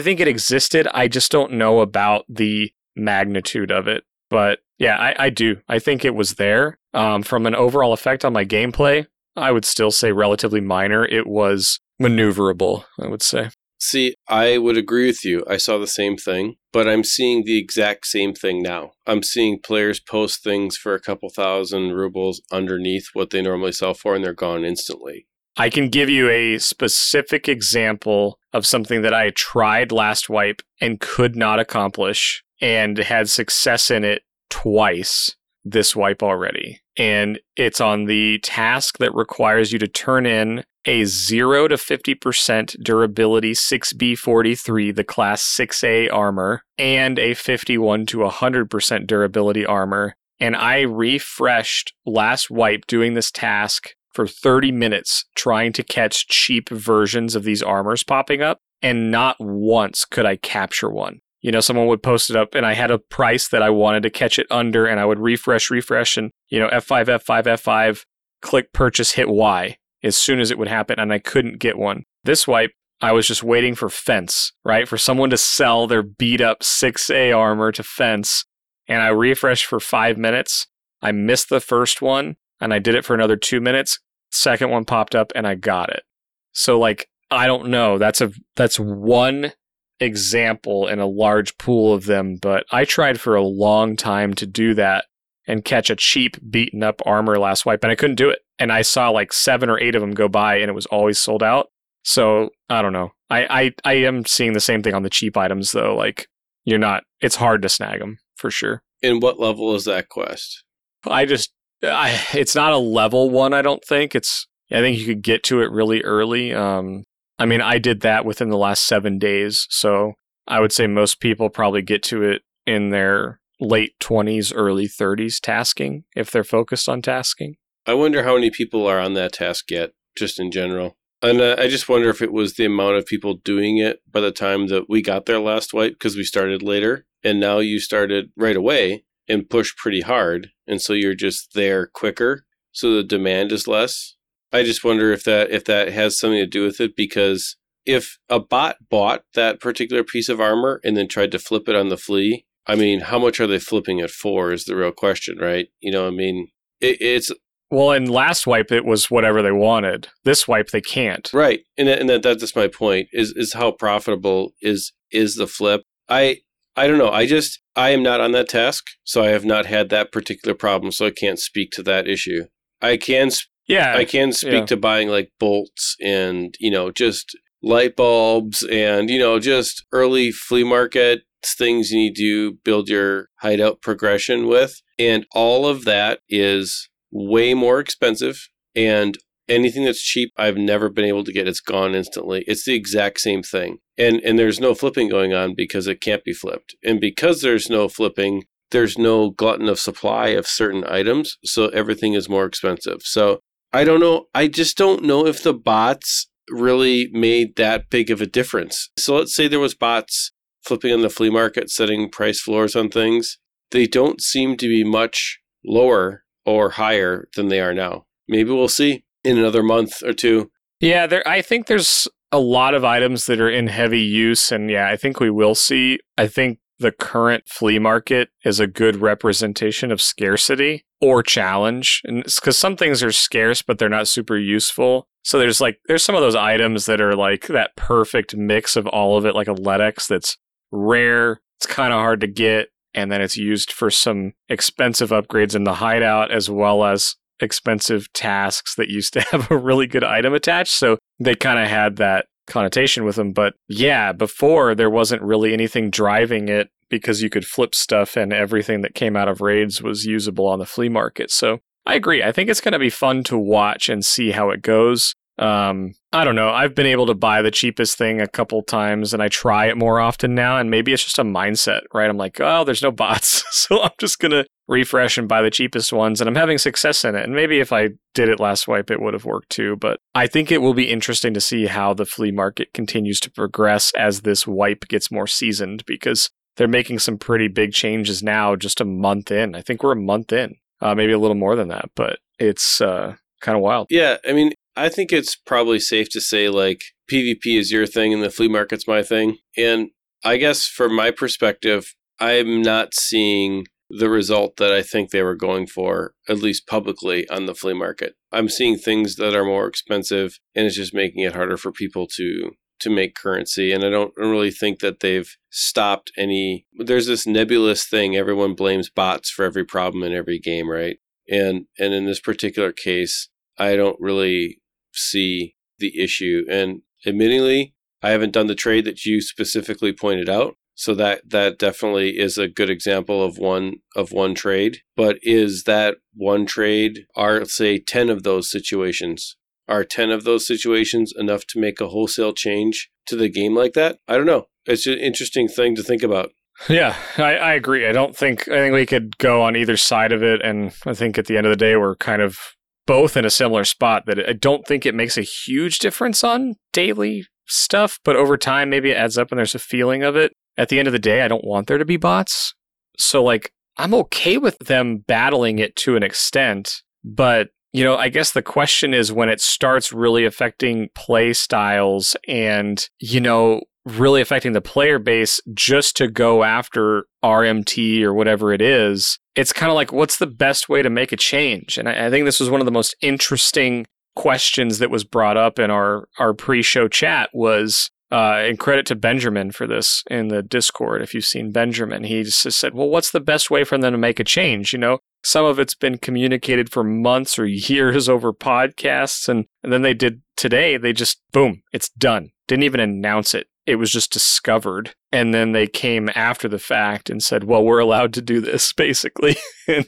think it existed. I just don't know about the magnitude of it. But yeah, I do. I think it was there. From an overall effect on my gameplay, I would still say relatively minor. It was maneuverable, I would say. See, I would agree with you. I saw the same thing, but I'm seeing the exact same thing now. I'm seeing players post things for a couple thousand rubles underneath what they normally sell for, and they're gone instantly. I can give you a specific example of something that I tried last wipe and could not accomplish and had success in it twice this wipe already. And it's on the task that requires you to turn in a 0 to 50% durability 6B43, the class 6A armor, and a 51 to 100% durability armor. And I refreshed last wipe doing this task for 30 minutes trying to catch cheap versions of these armors popping up, and not once could I capture one. You know, someone would post it up and I had a price that I wanted to catch it under, and I would refresh and, you know, F5, F5, F5, click purchase, hit Y as soon as it would happen, and I couldn't get one. This wipe, I was just waiting for Fence, right? For someone to sell their beat up 6A armor to Fence, and I refreshed for 5 minutes. I missed the first one and I did it for another 2 minutes. Second one popped up and I got it. So like, I don't know. That's one example in a large pool of them, but I tried for a long time to do that and catch a cheap beaten up armor last wipe, and I couldn't do it. And I saw like 7 or 8 of them go by, and it was always sold out. So I don't know. I am seeing the same thing on the cheap items though. Like, you're not, it's hard to snag them for sure. And what level is that quest? It's not a level one. I don't think I think you could get to it really early. I mean, I did that within the last 7 days, so I would say most people probably get to it in their late 20s, early 30s tasking, if they're focused on tasking. I wonder how many people are on that task yet, just in general. And I just wonder if it was the amount of people doing it by the time that we got there last wipe, because we started later, and now you started right away and pushed pretty hard, and so you're just there quicker, so the demand is less. I just wonder if that has something to do with it, because if a bot bought that particular piece of armor and then tried to flip it on the flea, I mean, how much are they flipping it for is the real question, right? You know, I mean, it's... Well, in last wipe, it was whatever they wanted. This wipe, they can't. Right. And that's my point, is how profitable is the flip. I don't know. I am not on that task, so I have not had that particular problem, so I can't speak to that issue. I can speak to buying like bolts and, you know, just light bulbs and, you know, just early flea market things you need to build your hideout progression with. And all of that is way more expensive. And anything that's cheap, I've never been able to get. It's gone instantly. It's the exact same thing. And there's no flipping going on because it can't be flipped. And because there's no flipping, there's no glutton of supply of certain items. So everything is more expensive. So I don't know. I just don't know if the bots really made that big of a difference. So let's say there was bots flipping on the flea market, setting price floors on things. They don't seem to be much lower or higher than they are now. Maybe we'll see in another month or two. Yeah, I think there's a lot of items that are in heavy use. And yeah, I think we will see. I think the current flea market is a good representation of scarcity or challenge, and because some things are scarce but they're not super useful. So there's some of those items that are like that perfect mix of all of it, like a LEDX that's rare, it's kind of hard to get, and then it's used for some expensive upgrades in the hideout as well as expensive tasks that used to have a really good item attached. So they kind of had that connotation with them. But yeah, before there wasn't really anything driving it because you could flip stuff, and everything that came out of raids was usable on the flea market. So I agree. I think it's going to be fun to watch and see how it goes. I don't know. I've been able to buy the cheapest thing a couple times, and I try it more often now. And maybe it's just a mindset, right? I'm like, oh, there's no bots, so I'm just going to refresh and buy the cheapest ones, and I'm having success in it. And maybe if I did it last wipe, it would have worked too. But I think it will be interesting to see how the flea market continues to progress as this wipe gets more seasoned, because they're making some pretty big changes now just a month in. I think we're a month in, maybe a little more than that, but it's kind of wild. Yeah, I mean, I think it's probably safe to say like PvP is your thing and the flea market's my thing. And I guess from my perspective, I'm not seeing the result that I think they were going for, at least publicly, on the flea market. I'm seeing things that are more expensive, and it's just making it harder for people to make currency. And I don't really think that they've stopped any. There's this nebulous thing. Everyone blames bots for every problem in every game, right? And in this particular case, I don't really see the issue. And admittedly, I haven't done the trade that you specifically pointed out. So that definitely is a good example of one trade. But is that one trade, Are 10 of those situations enough to make a wholesale change to the game like that? I don't know. It's an interesting thing to think about. Yeah, I agree. I think we could go on either side of it. And I think at the end of the day, we're kind of both in a similar spot that I don't think it makes a huge difference on daily stuff. But over time, maybe it adds up and there's a feeling of it. At the end of the day, I don't want there to be bots. So like, I'm okay with them battling it to an extent, but you know, I guess the question is when it starts really affecting play styles and, you know, really affecting the player base just to go after RMT or whatever it is, it's kind of like, what's the best way to make a change? And I think this was one of the most interesting questions that was brought up in our pre-show chat was, and credit to Benjamin for this in the Discord. If you've seen Benjamin, he just said, well, what's the best way for them to make a change? You know, some of it's been communicated for months or years over podcasts. And then they did today, they just, boom, it's done. Didn't even announce it. It was just discovered. And then they came after the fact and said, well, we're allowed to do this, basically. And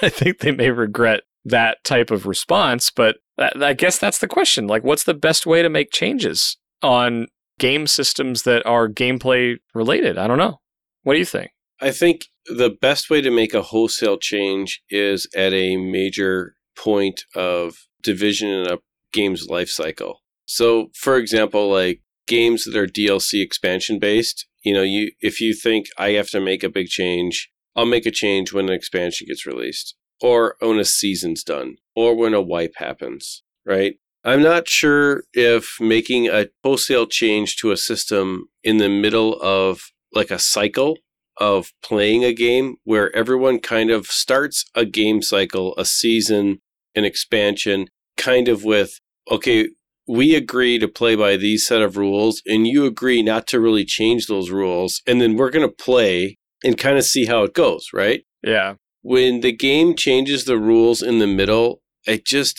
I think they may regret that type of response. But I guess that's the question. Like, what's the best way to make changes on game systems that are gameplay related? I don't know. What do you think? I think the best way to make a wholesale change is at a major point of division in a game's life cycle. So, for example, like games that are DLC expansion based, you know, if you think I have to make a big change, I'll make a change when an expansion gets released or when a season's done or when a wipe happens, right? I'm not sure if making a wholesale change to a system in the middle of like a cycle of playing a game where everyone kind of starts a game cycle, a season, an expansion, kind of with, okay, we agree to play by these set of rules and you agree not to really change those rules. And then we're going to play and kind of see how it goes, right? Yeah. When the game changes the rules in the middle, It just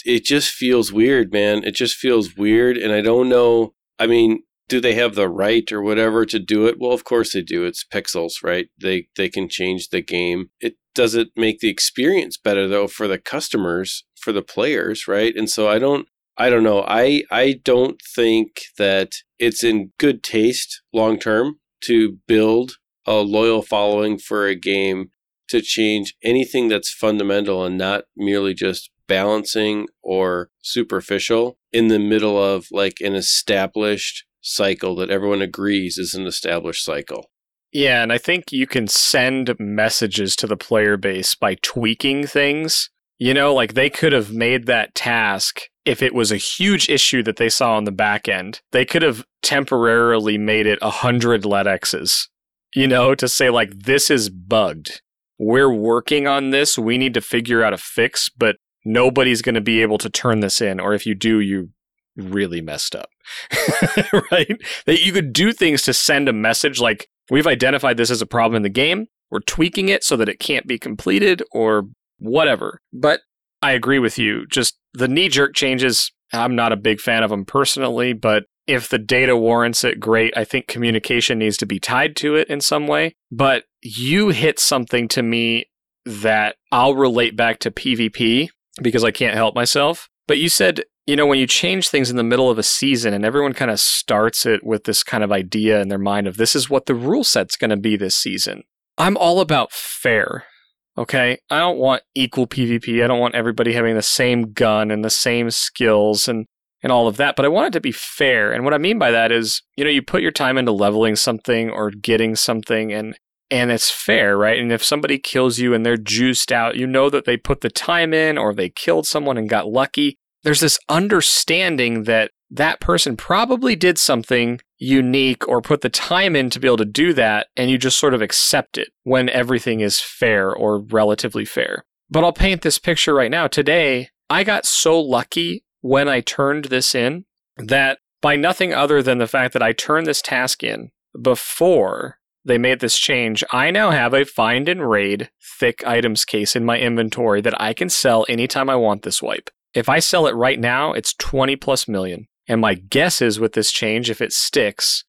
feels weird, man. It just feels weird. And I don't know. I mean, do they have the right or whatever to do it? Well, of course they do. It's pixels, right? They can change the game. It doesn't make the experience better, though, for the customers, for the players, right? And so I don't know. I don't think that it's in good taste long term to build a loyal following for a game to change anything that's fundamental and not merely just balancing or superficial in the middle of like an established cycle that everyone agrees is an established cycle. Yeah, and I think you can send messages to the player base by tweaking things. You know, like they could have made that task if it was a huge issue that they saw on the back end. They could have temporarily made it 100 LEDXs, you know, to say like, this is bugged. We're working on this. We need to figure out a fix, but nobody's going to be able to turn this in, or if you do, you really messed up, right? That you could do things to send a message like, we've identified this as a problem in the game, we're tweaking it so that it can't be completed or whatever. But I agree with you, just the knee-jerk changes, I'm not a big fan of them personally, but if the data warrants it, great. I think communication needs to be tied to it in some way, but you hit something to me that I'll relate back to PvP, because I can't help myself. But you said, you know, when you change things in the middle of a season and everyone kind of starts it with this kind of idea in their mind of this is what the rule set's going to be this season. I'm all about fair, okay? I don't want equal PvP. I don't want everybody having the same gun and the same skills and all of that, but I want it to be fair. And what I mean by that is, you know, you put your time into leveling something or getting something and it's fair, right? And if somebody kills you and they're juiced out, you know that they put the time in or they killed someone and got lucky. There's this understanding that that person probably did something unique or put the time in to be able to do that, and you just sort of accept it when everything is fair or relatively fair. But I'll paint this picture right now. Today, I got so lucky when I turned this in that by nothing other than the fact that I turned this task in before they made this change, I now have a find and raid thick items case in my inventory that I can sell anytime I want this wipe. If I sell it right now, it's 20 plus million. And my guess is with this change, if it sticks,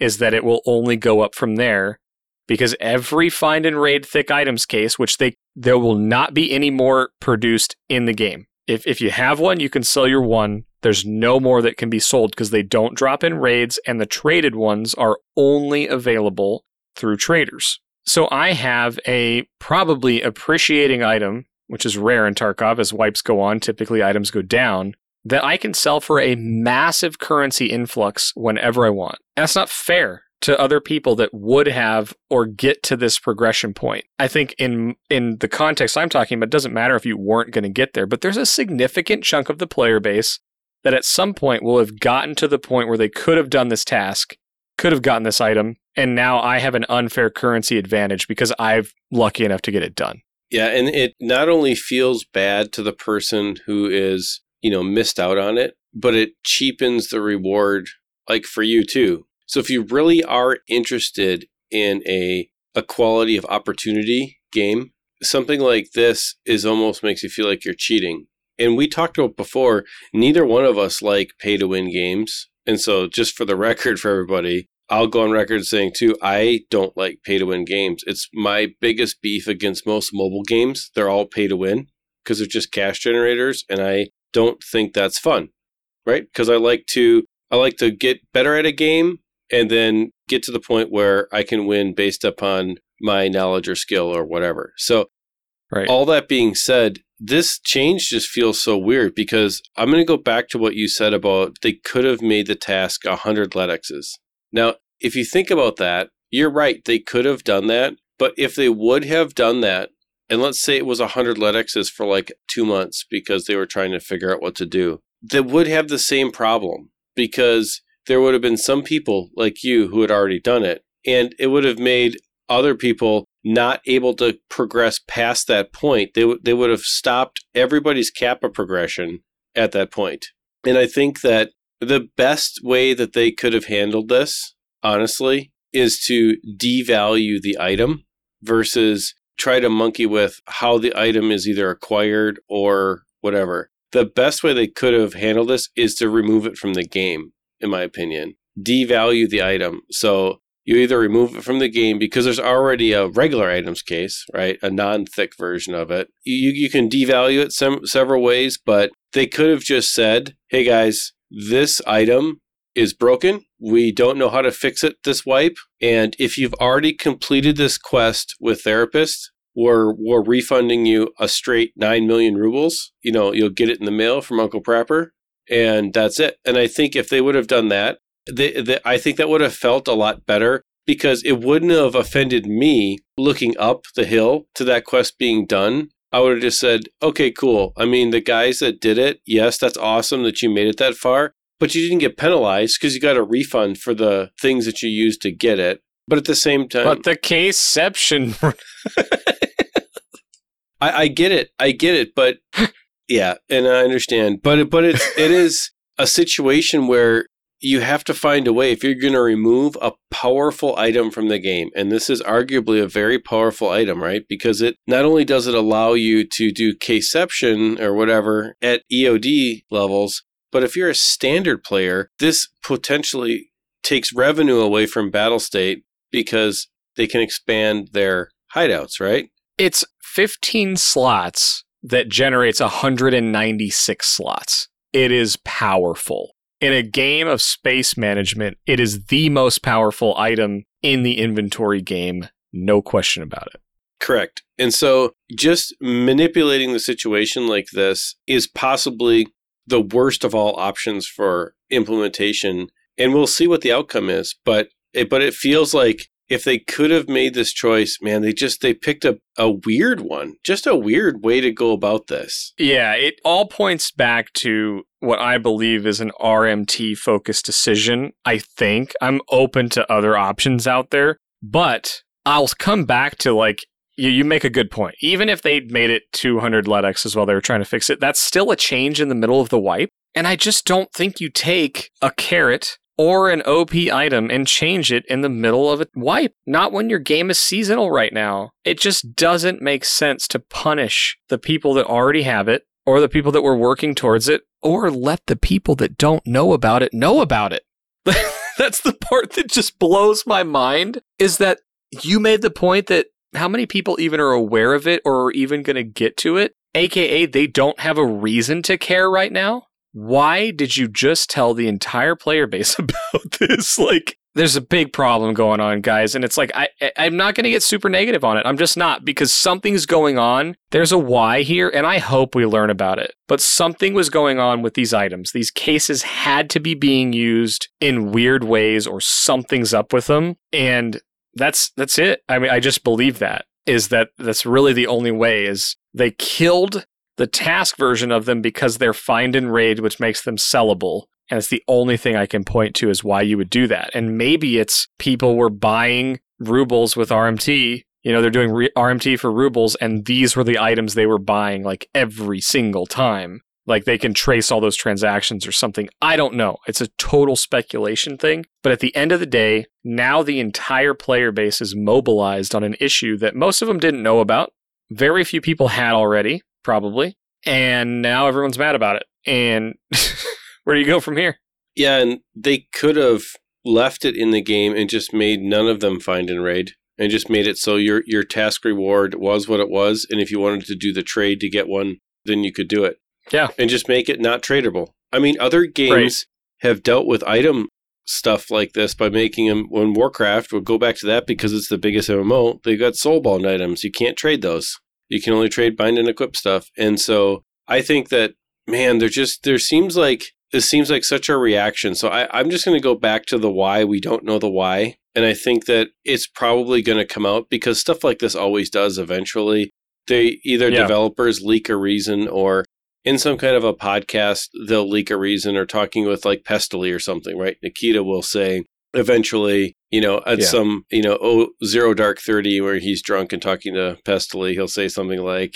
is that it will only go up from there, because every find and raid thick items case, which there will not be any more produced in the game. If you have one, you can sell your one. There's no more that can be sold because they don't drop in raids, and the traded ones are only available through traders. So I have a probably appreciating item, which is rare in Tarkov. As wipes go on, typically items go down, that I can sell for a massive currency influx whenever I want. And that's not fair to other people that would have or get to this progression point. I think in the context I'm talking about, it doesn't matter if you weren't going to get there, but there's a significant chunk of the player base that at some point will have gotten to the point where they could have done this task, could have gotten this item, and now I have an unfair currency advantage because I'm lucky enough to get it done. Yeah, and it not only feels bad to the person who is, missed out on it, but it cheapens the reward, like for you too. So if you really are interested in a quality of opportunity game, something like this is almost makes you feel like you're cheating. And we talked about before, neither one of us like pay-to-win games. And so just for the record for everybody, I'll go on record saying too, I don't like pay-to-win games. It's my biggest beef against most mobile games. They're all pay-to-win because they're just cash generators. And I don't think that's fun, right? Because I like to get better at a game and then get to the point where I can win based upon my knowledge or skill or whatever. So right. All that being said, this change just feels so weird because I'm going to go back to what you said about they could have made the task 100 LEDXs. Now, if you think about that, you're right. They could have done that. But if they would have done that, and let's say it was 100 LEDXs for like 2 months because they were trying to figure out what to do, they would have the same problem because there would have been some people like you who had already done it, and it would have made other people not able to progress past that point. They would have stopped everybody's kappa progression at that point. And I think that the best way that they could have handled this, honestly, is to devalue the item versus try to monkey with how the item is either acquired or whatever. The best way they could have handled this is to remove it from the game, in my opinion. Devalue the item. So you either remove it from the game because there's already a regular items case, right? A non-thick version of it. You can devalue it several ways, but they could have just said, hey guys, this item is broken. We don't know how to fix it this wipe. And if you've already completed this quest with Therapist, we're refunding you a straight 9 million rubles. You'll get it in the mail from Uncle Prapper. And that's it. And I think if they would have done that, I think that would have felt a lot better because it wouldn't have offended me looking up the hill to that quest being done. I would have just said, okay, cool. I mean, the guys that did it, yes, that's awesome that you made it that far, but you didn't get penalized because you got a refund for the things that you used to get it. But at the same time... But the caseception... I get it, but... Yeah, and I understand. But it is a situation where you have to find a way. If you're going to remove a powerful item from the game, and this is arguably a very powerful item, right? Because it not only does it allow you to do caseception or whatever at EOD levels, but if you're a standard player, this potentially takes revenue away from Battlestate because they can expand their hideouts, right? It's 15 slots. That generates 196 slots. It is powerful. In a game of space management, it is the most powerful item in the inventory game. No question about it. Correct. And so just manipulating the situation like this is possibly the worst of all options for implementation. And we'll see what the outcome is. But it feels like if they could have made this choice, man, they picked up a weird one, just a weird way to go about this. Yeah, it all points back to what I believe is an RMT-focused decision, I think. I'm open to other options out there, but I'll come back to, you make a good point. Even if they made it 200 LEDXs while they were trying to fix it, that's still a change in the middle of the wipe, and I just don't think you take a carrot or an OP item and change it in the middle of a wipe. Not when your game is seasonal right now. It just doesn't make sense to punish the people that already have it, or the people that were working towards it, or let the people that don't know about it know about it. that's the part that just blows my mind, is that you made the point that how many people even are aware of it or are even going to get to it? AKA, they don't have a reason to care right now. Why did you just tell the entire player base about this? Like, there's a big problem going on, guys. And it's like, I'm not going to get super negative on it. I'm just not, because something's going on. There's a why here, and I hope we learn about it. But something was going on with these items. These cases had to be being used in weird ways, or something's up with them. And that's it. I mean, I just believe that is that's really the only way, is they killed the task version of them because they're find and raid, which makes them sellable. And it's the only thing I can point to is why you would do that. And maybe it's people were buying rubles with RMT. You know, they're doing RMT for rubles, and these were the items they were buying like every single time. Like, they can trace all those transactions or something. I don't know. It's a total speculation thing. But at the end of the day, now the entire player base is mobilized on an issue that most of them didn't know about. Very few people had already, probably. And now everyone's mad about it. And... where do you go from here? Yeah, and they could have left it in the game and just made none of them find and raid, and just made it so your task reward was what it was, and if you wanted to do the trade to get one, then you could do it. Yeah. And just make it not tradable. I mean, other games have dealt with item stuff like this by making them, when Warcraft, we'll go back to that because it's the biggest MMO, they've got soulbound items. You can't trade those. You can only trade bind and equip stuff. And so I think that, man, it seems like such a reaction. So I'm just going to go back to the why. We don't know the why. And I think that it's probably going to come out because stuff like this always does eventually. They developers leak a reason, or in some kind of a podcast, they'll leak a reason, or talking with like Pestily or something, right? Nikita will say eventually, some, Zero Dark 30 where he's drunk and talking to Pestily, he'll say something like,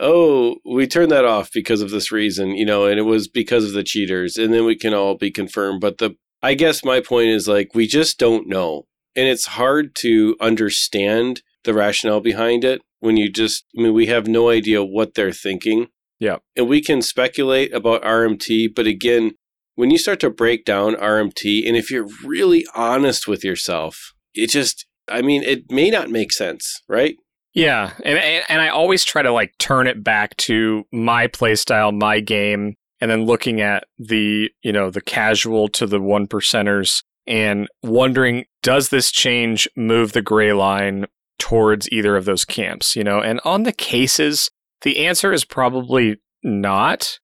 oh, we turned that off because of this reason, and it was because of the cheaters. And then we can all be confirmed. But I guess my point is, like, we just don't know. And it's hard to understand the rationale behind it when we have no idea what they're thinking. Yeah. And we can speculate about RMT. But again, when you start to break down RMT, and if you're really honest with yourself, it may not make sense, right? Yeah, and I always try to like turn it back to my playstyle, my game, and then looking at the, the casual to the one percenters and wondering, does this change move the gray line towards either of those camps, And on the cases, the answer is probably not.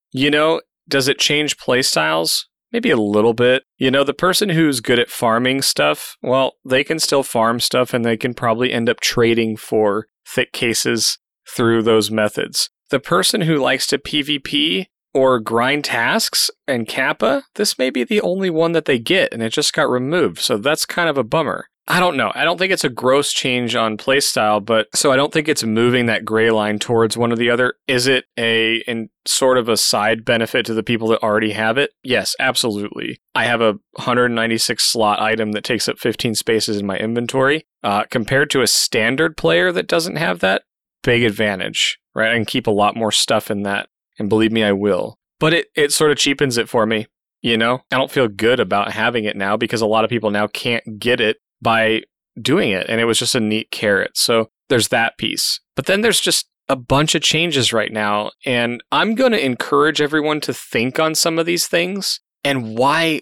Does it change playstyles? Maybe a little bit. The person who's good at farming stuff, well, they can still farm stuff and they can probably end up trading for thick cases through those methods. The person who likes to PvP or grind tasks and Kappa, this may be the only one that they get, and it just got removed. So that's kind of a bummer. I don't know. I don't think it's a gross change on playstyle, but so I don't think it's moving that gray line towards one or the other. Is it sort of a side benefit to the people that already have it? Yes, absolutely. I have a 196 slot item that takes up 15 spaces in my inventory. Compared to a standard player that doesn't have that, big advantage, right? I can keep a lot more stuff in that, and believe me, I will. But it sort of cheapens it for me, I don't feel good about having it now because a lot of people now can't get it by doing it, and it was just a neat carrot. So there's that piece. But then there's just a bunch of changes right now, and I'm going to encourage everyone to think on some of these things and why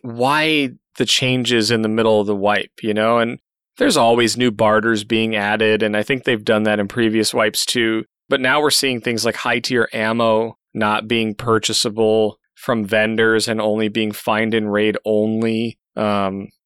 the changes in the middle of the wipe, And there's always new barters being added, and I think they've done that in previous wipes too. But now we're seeing things like high-tier ammo not being purchasable from vendors and only being find and raid only.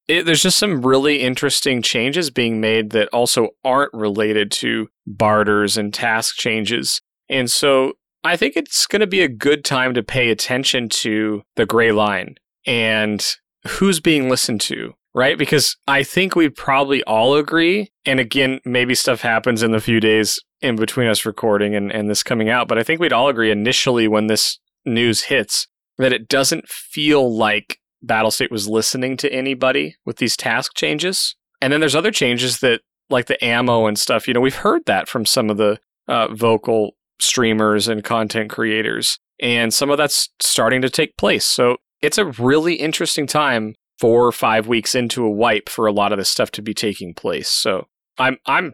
There's just some really interesting changes being made that also aren't related to barters and task changes. And so I think it's going to be a good time to pay attention to the gray line and who's being listened to, right? Because I think we probably all agree. And again, maybe stuff happens in the few days in between us recording and this coming out. But I think we'd all agree initially when this news hits that it doesn't feel like Battlestate was listening to anybody with these task changes. And then there's other changes that, like the ammo and stuff, we've heard that from some of the vocal streamers and content creators. And some of that's starting to take place. So it's a really interesting time 4 or 5 weeks into a wipe for a lot of this stuff to be taking place. So I'll tell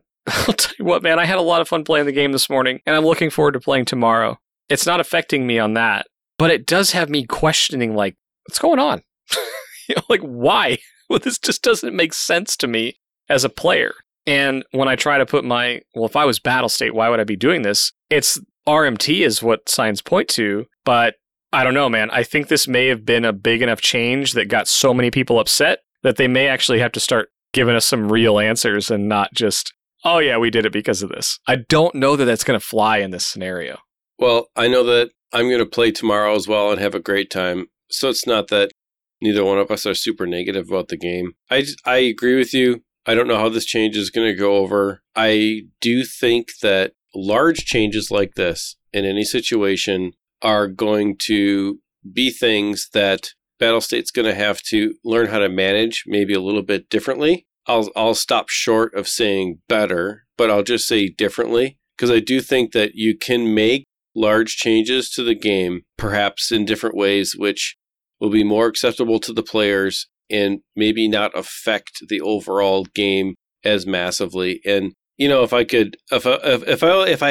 you what, man, I had a lot of fun playing the game this morning, and I'm looking forward to playing tomorrow. It's not affecting me on that, but it does have me questioning, like, what's going on? Why? Well, this just doesn't make sense to me as a player. And when I try to put my, if I was Battlestate, why would I be doing this? It's RMT is what signs point to, but I don't know, man. I think this may have been a big enough change that got so many people upset that they may actually have to start giving us some real answers and not just, oh yeah, we did it because of this. I don't know that that's going to fly in this scenario. Well, I know that I'm going to play tomorrow as well and have a great time. So it's not that neither one of us are super negative about the game. I agree with you. I don't know how this change is going to go over. I do think that large changes like this in any situation are going to be things that Battlestate's going to have to learn how to manage maybe a little bit differently. I'll stop short of saying better, but I'll just say differently, because I do think that you can make large changes to the game, perhaps in different ways, which will be more acceptable to the players and maybe not affect the overall game as massively. And, you know, if I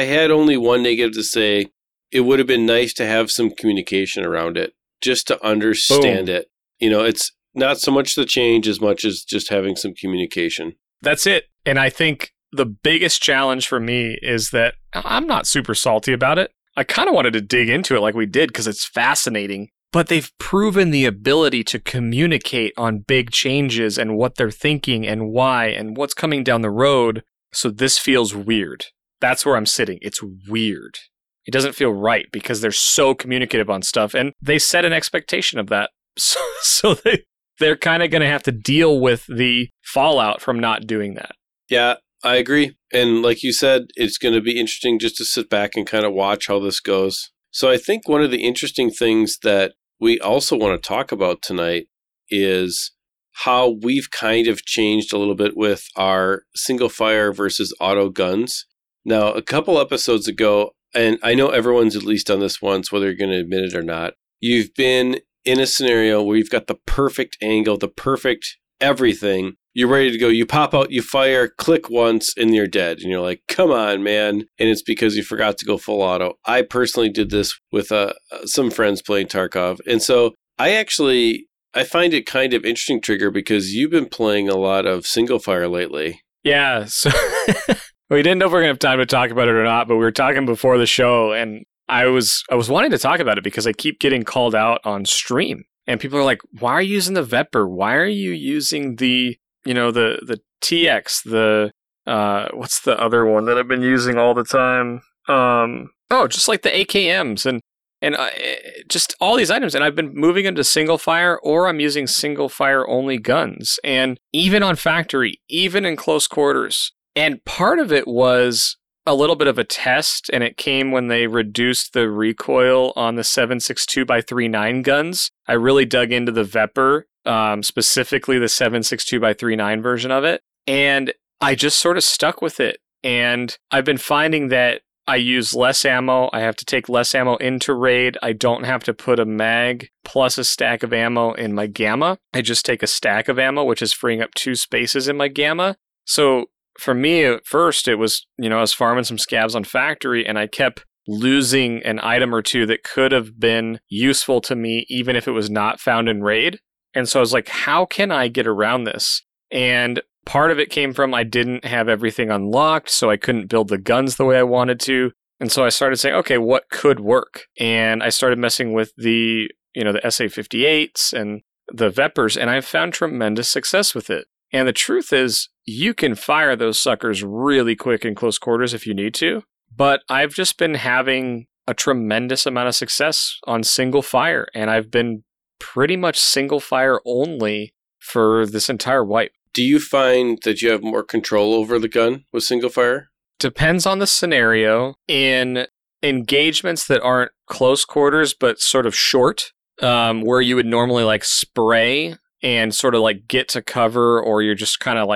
had only one negative to say, it would have been nice to have some communication around it just to understand it. You know, it's not so much the change as much as just having some communication. That's it. And I think the biggest challenge for me is that I'm not super salty about it. I kind of wanted to dig into it like we did because it's fascinating. But they've proven the ability to communicate on big changes and what they're thinking and why and what's coming down the road. So this feels weird. That's where I'm sitting. It's weird. It doesn't feel right because they're so communicative on stuff. And they set an expectation of that. So they're kind of going to have to deal with the fallout from not doing that. Yeah, I agree. And like you said, it's going to be interesting just to sit back and kind of watch how this goes. So I think one of the interesting things that we also want to talk about tonight is how we've kind of changed a little bit with our single fire versus auto guns. Now, a couple episodes ago, and I know everyone's at least done this once, whether you're going to admit it or not, you've been in a scenario where you've got the perfect angle, the perfect everything. You're ready to go. You pop out, you fire, click once, and you're dead. And you're like, come on, man. And it's because you forgot to go full auto. I personally did this with some friends playing Tarkov. And so I find it kind of interesting, Trigger, because you've been playing a lot of single fire lately. Yeah. So we didn't know if we were going to have time to talk about it or not, but we were talking before the show. And I was wanting to talk about it because I keep getting called out on stream. And people are like, why are you using the VEPR? Why are you using the... You know, the TX, what's the other one that I've been using all the time? Just like the AKMs and just all these items. And I've been moving them to single fire, or I'm using single fire only guns. And even on Factory, even in close quarters. And part of it was a little bit of a test, and it came when they reduced the recoil on the 7.62x39 guns. I really dug into the VEPR, specifically the 7.62x39 version of it, and I just sort of stuck with it. And I've been finding that I use less ammo. I have to take less ammo into raid. I don't have to put a mag plus a stack of ammo in my Gamma. I just take a stack of ammo, which is freeing up 2 spaces in my Gamma. So for me, at first, it was, I was farming some scabs on Factory, and I kept losing an item or 2 that could have been useful to me, even if it was not found in raid. And so I was like, how can I get around this? And part of it came from I didn't have everything unlocked, so I couldn't build the guns the way I wanted to. And so I started saying, okay, what could work? And I started messing with the, the SA-58s and the VEPRs, and I found tremendous success with it. And the truth is, you can fire those suckers really quick in close quarters if you need to. But I've just been having a tremendous amount of success on single fire. And I've been pretty much single fire only for this entire wipe. Do you find that you have more control over the gun with single fire? Depends on the scenario. In engagements that aren't close quarters, but sort of short, where you would normally spray and sort of get to cover, or you're just kind of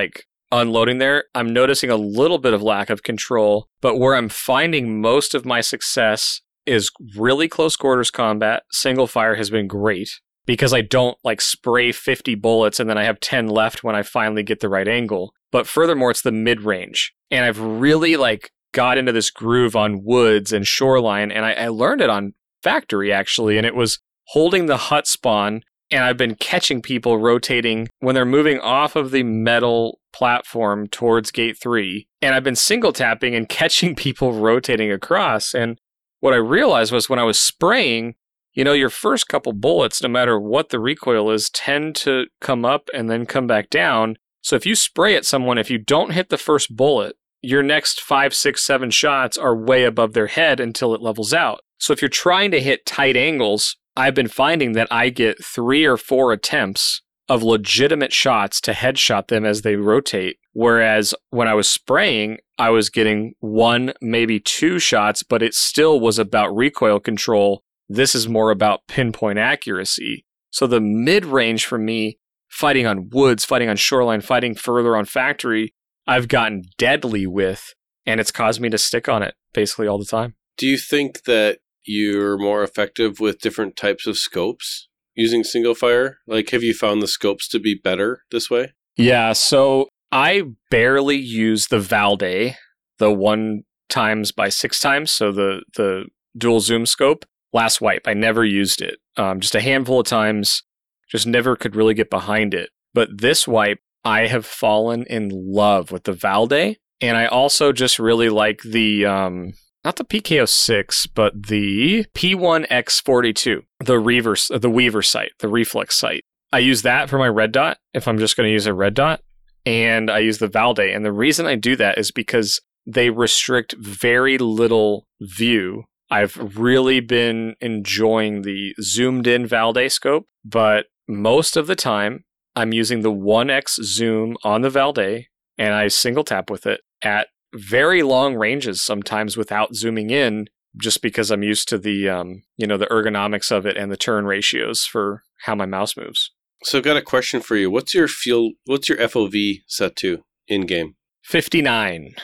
unloading there, I'm noticing a little bit of lack of control. But where I'm finding most of my success is really close quarters combat. Single fire has been great. because I don't like spray 50 bullets and then I have 10 left when I finally get the right angle. But furthermore, it's the mid-range. And I've really like got into this groove on Woods and Shoreline, and I learned it on Factory actually, and it was holding the hut spawn, and I've been catching people rotating when they're moving off of the metal platform towards gate 3, and I've been single tapping and catching people rotating across. And what I realized was when I was spraying, you know, your first couple bullets, no matter what the recoil is, tend to come up and then come back down. So if you spray at someone, if you don't hit the first bullet, your next 5, 6, 7 shots are way above their head until it levels out. So if you're trying to hit tight angles, I've been finding that I get 3 or 4 attempts of legitimate shots to headshot them as they rotate. Whereas when I was spraying, I was getting 1, maybe 2 shots, but it still was about recoil control. This is more about pinpoint accuracy. So the mid-range for me, fighting on Woods, fighting on Shoreline, fighting further on Factory, I've gotten deadly with, and it's caused me to stick on it basically all the time. Do you think that you're more effective with different types of scopes using single fire? Like, have you found the scopes to be better this way? Yeah, so I barely use the Valday, the 1x by 6x, so the dual zoom scope. Last wipe, I never used it. Just a handful of times, just never could really get behind it. But this wipe, I have fallen in love with the Valday. And I also just really like the, not the PKO6, but the P1X42, the Weaver sight, the reflex sight. I use that for my red dot if I'm just going to use a red dot. And I use the Valday. And the reason I do that is because they restrict very little view. I've really been enjoying the zoomed-in Valday scope, but most of the time, I'm using the 1x zoom on the Valday, and I single-tap with it at very long ranges, sometimes without zooming in, just because I'm used to the the ergonomics of it and the turn ratios for how my mouse moves. So I've got a question for you. What's your FOV set to in-game? 59.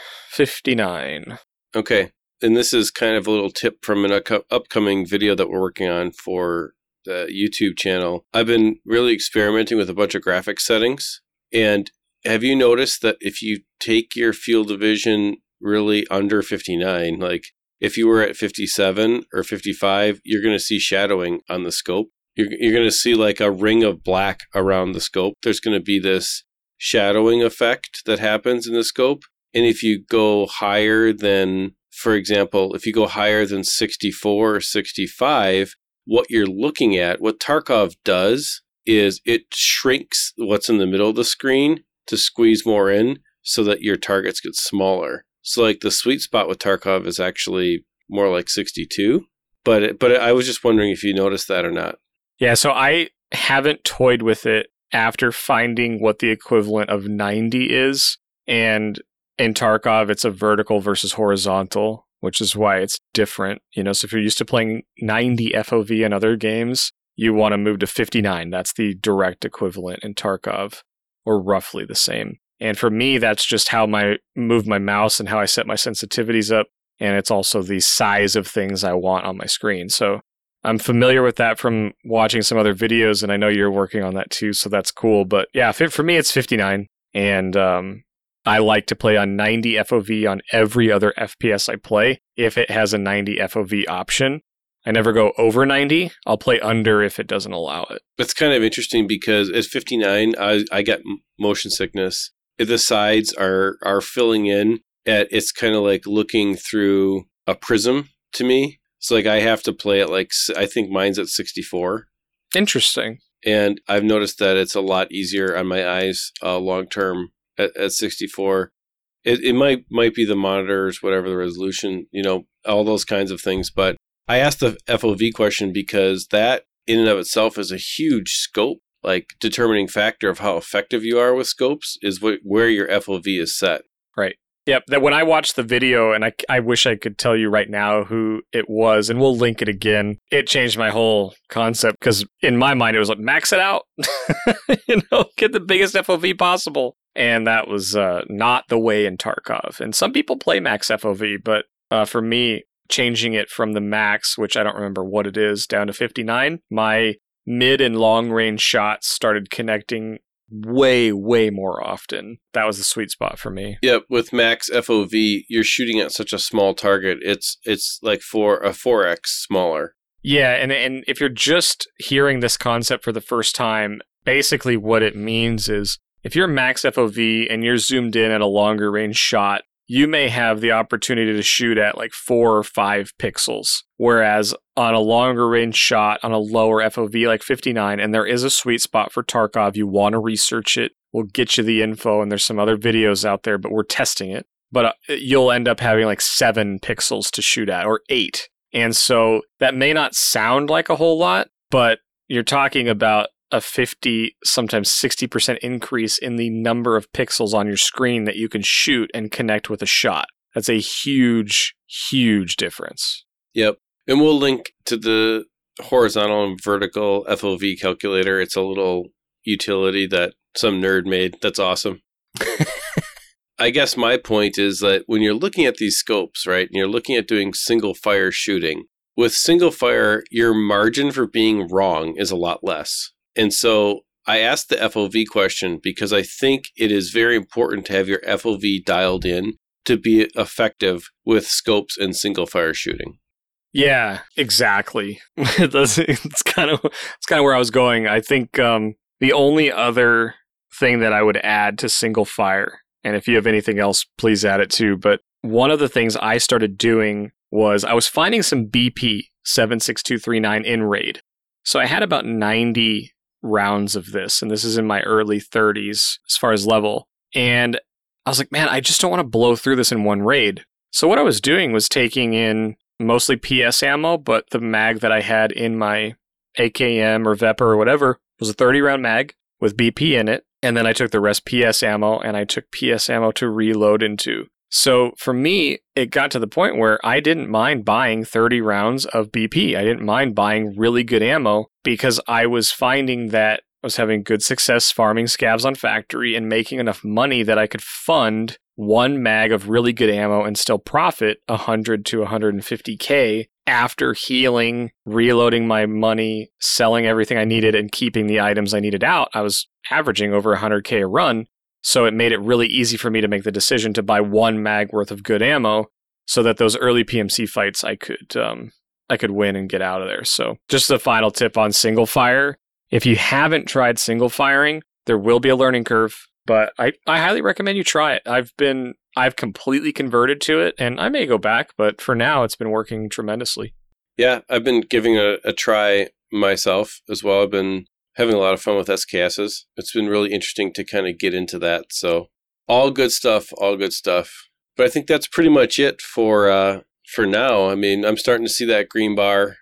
Okay. And this is kind of a little tip from an upcoming video that we're working on for the YouTube channel. I've been really experimenting with a bunch of graphic settings. And have you noticed that if you take your field of vision really under 59, like if you were at 57 or 55, you're going to see shadowing on the scope. You're going to see like a ring of black around the scope. There's going to be this shadowing effect that happens in the scope. And if you go higher than... For example, if you go higher than 64 or 65, what you're looking at, what Tarkov does is it shrinks what's in the middle of the screen to squeeze more in so that your targets get smaller. So like the sweet spot with Tarkov is actually more like 62. But I was just wondering if you noticed that or not. Yeah, so I haven't toyed with it after finding what the equivalent of 90 is. And in Tarkov, it's a vertical versus horizontal, which is why it's different. You know, so if you're used to playing 90 FOV in other games, you want to move to 59. That's the direct equivalent in Tarkov, or roughly the same. And for me, that's just how I move my mouse and how I set my sensitivities up. And it's also the size of things I want on my screen. So I'm familiar with that from watching some other videos, and I know you're working on that too, so that's cool. But yeah, for me, it's 59. And I like to play on 90 FOV on every other FPS I play if it has a 90 FOV option. I never go over 90. I'll play under if it doesn't allow it. It's kind of interesting because at 59, I got motion sickness. The sides are filling in. It's kind of like looking through a prism to me. It's like I have to play it like, I think mine's at 64. Interesting. And I've noticed that it's a lot easier on my eyes long-term. At 64, it might be the monitors, whatever the resolution, you know, all those kinds of things. But I asked the FOV question because that in and of itself is a huge scope, like determining factor of how effective you are with scopes is where your FOV is set. Right. Yep. That when I watched the video, and I wish I could tell you right now who it was, and we'll link it again. It changed my whole concept because in my mind it was like max it out, you know, get the biggest FOV possible. And that was not the way in Tarkov. And some people play max FOV, but for me, changing it from the max, which I don't remember what it is, down to 59, my mid and long range shots started connecting way more often. That was the sweet spot for me. Yep, with max FOV, you're shooting at such a small target. It's like for a 4x smaller. Yeah, and if you're just hearing this concept for the first time, basically what it means is if you're max FOV and you're zoomed in at a longer range shot, you may have the opportunity to shoot at like 4 or 5 pixels. Whereas on a longer range shot, on a lower FOV like 59, and there is a sweet spot for Tarkov, you want to research it, we'll get you the info, and there's some other videos out there, but we're testing it. But you'll end up having like 7 pixels to shoot at, or 8. And so that may not sound like a whole lot, but you're talking about a 50, sometimes 60% increase in the number of pixels on your screen that you can shoot and connect with a shot. That's a huge, huge difference. Yep. And we'll link to the horizontal and vertical FOV calculator. It's a little utility that some nerd made. That's awesome. I guess my point is that when you're looking at these scopes, right, and you're looking at doing single fire shooting, with single fire, your margin for being wrong is a lot less. And so I asked the FOV question because I think it is very important to have your FOV dialed in to be effective with scopes and single fire shooting. Yeah, exactly. It's kind of where I was going. I think the only other thing that I would add to single fire, and if you have anything else, please add it too. But one of the things I started doing was I was finding some BP 76239 in raid. So I had about 90 rounds of this, and this is in my early 30s as far as level. And I was like, man, I just don't want to blow through this in one raid. So what I was doing was taking in mostly PS ammo, but the mag that I had in my AKM or VEPR or whatever was a 30-round mag with BP in it. And then I took the rest PS ammo, and I took PS ammo to reload into. So for me, it got to the point where I didn't mind buying 30 rounds of BP. I didn't mind buying really good ammo because I was finding that I was having good success farming scavs on Factory and making enough money that I could fund one mag of really good ammo and still profit 100 to 150K after healing, reloading my money, selling everything I needed, and keeping the items I needed out. I was averaging over 100K a run. So it made it really easy for me to make the decision to buy one mag worth of good ammo so that those early PMC fights I could win and get out of there. So just the final tip on single fire. If you haven't tried single firing, there will be a learning curve, but I highly recommend you try it. I've completely converted to it, and I may go back, but for now it's been working tremendously. Yeah, I've been giving a try myself as well. I've been having a lot of fun with SKSs. It's been really interesting to kind of get into that. So all good stuff. But I think that's pretty much it for now. I mean, I'm starting to see that green bar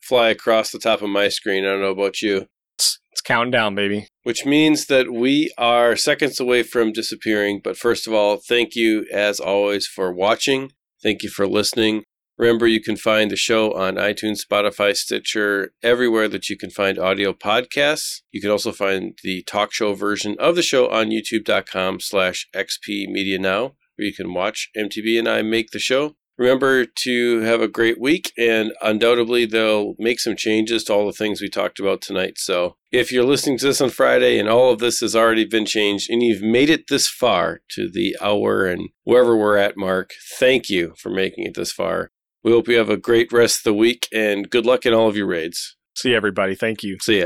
fly across the top of my screen. I don't know about you. It's counting down, baby. Which means that we are seconds away from disappearing. But first of all, thank you as always for watching. Thank you for listening. Remember, you can find the show on iTunes, Spotify, Stitcher, everywhere that you can find audio podcasts. You can also find the talk show version of the show on youtube.com/XP Media Now, where you can watch MTB and I make the show. Remember to have a great week, and undoubtedly they'll make some changes to all the things we talked about tonight. So if you're listening to this on Friday and all of this has already been changed and you've made it this far to the hour and wherever we're at mark, thank you for making it this far. We hope you have a great rest of the week, and good luck in all of your raids. See you, everybody. Thank you. See ya.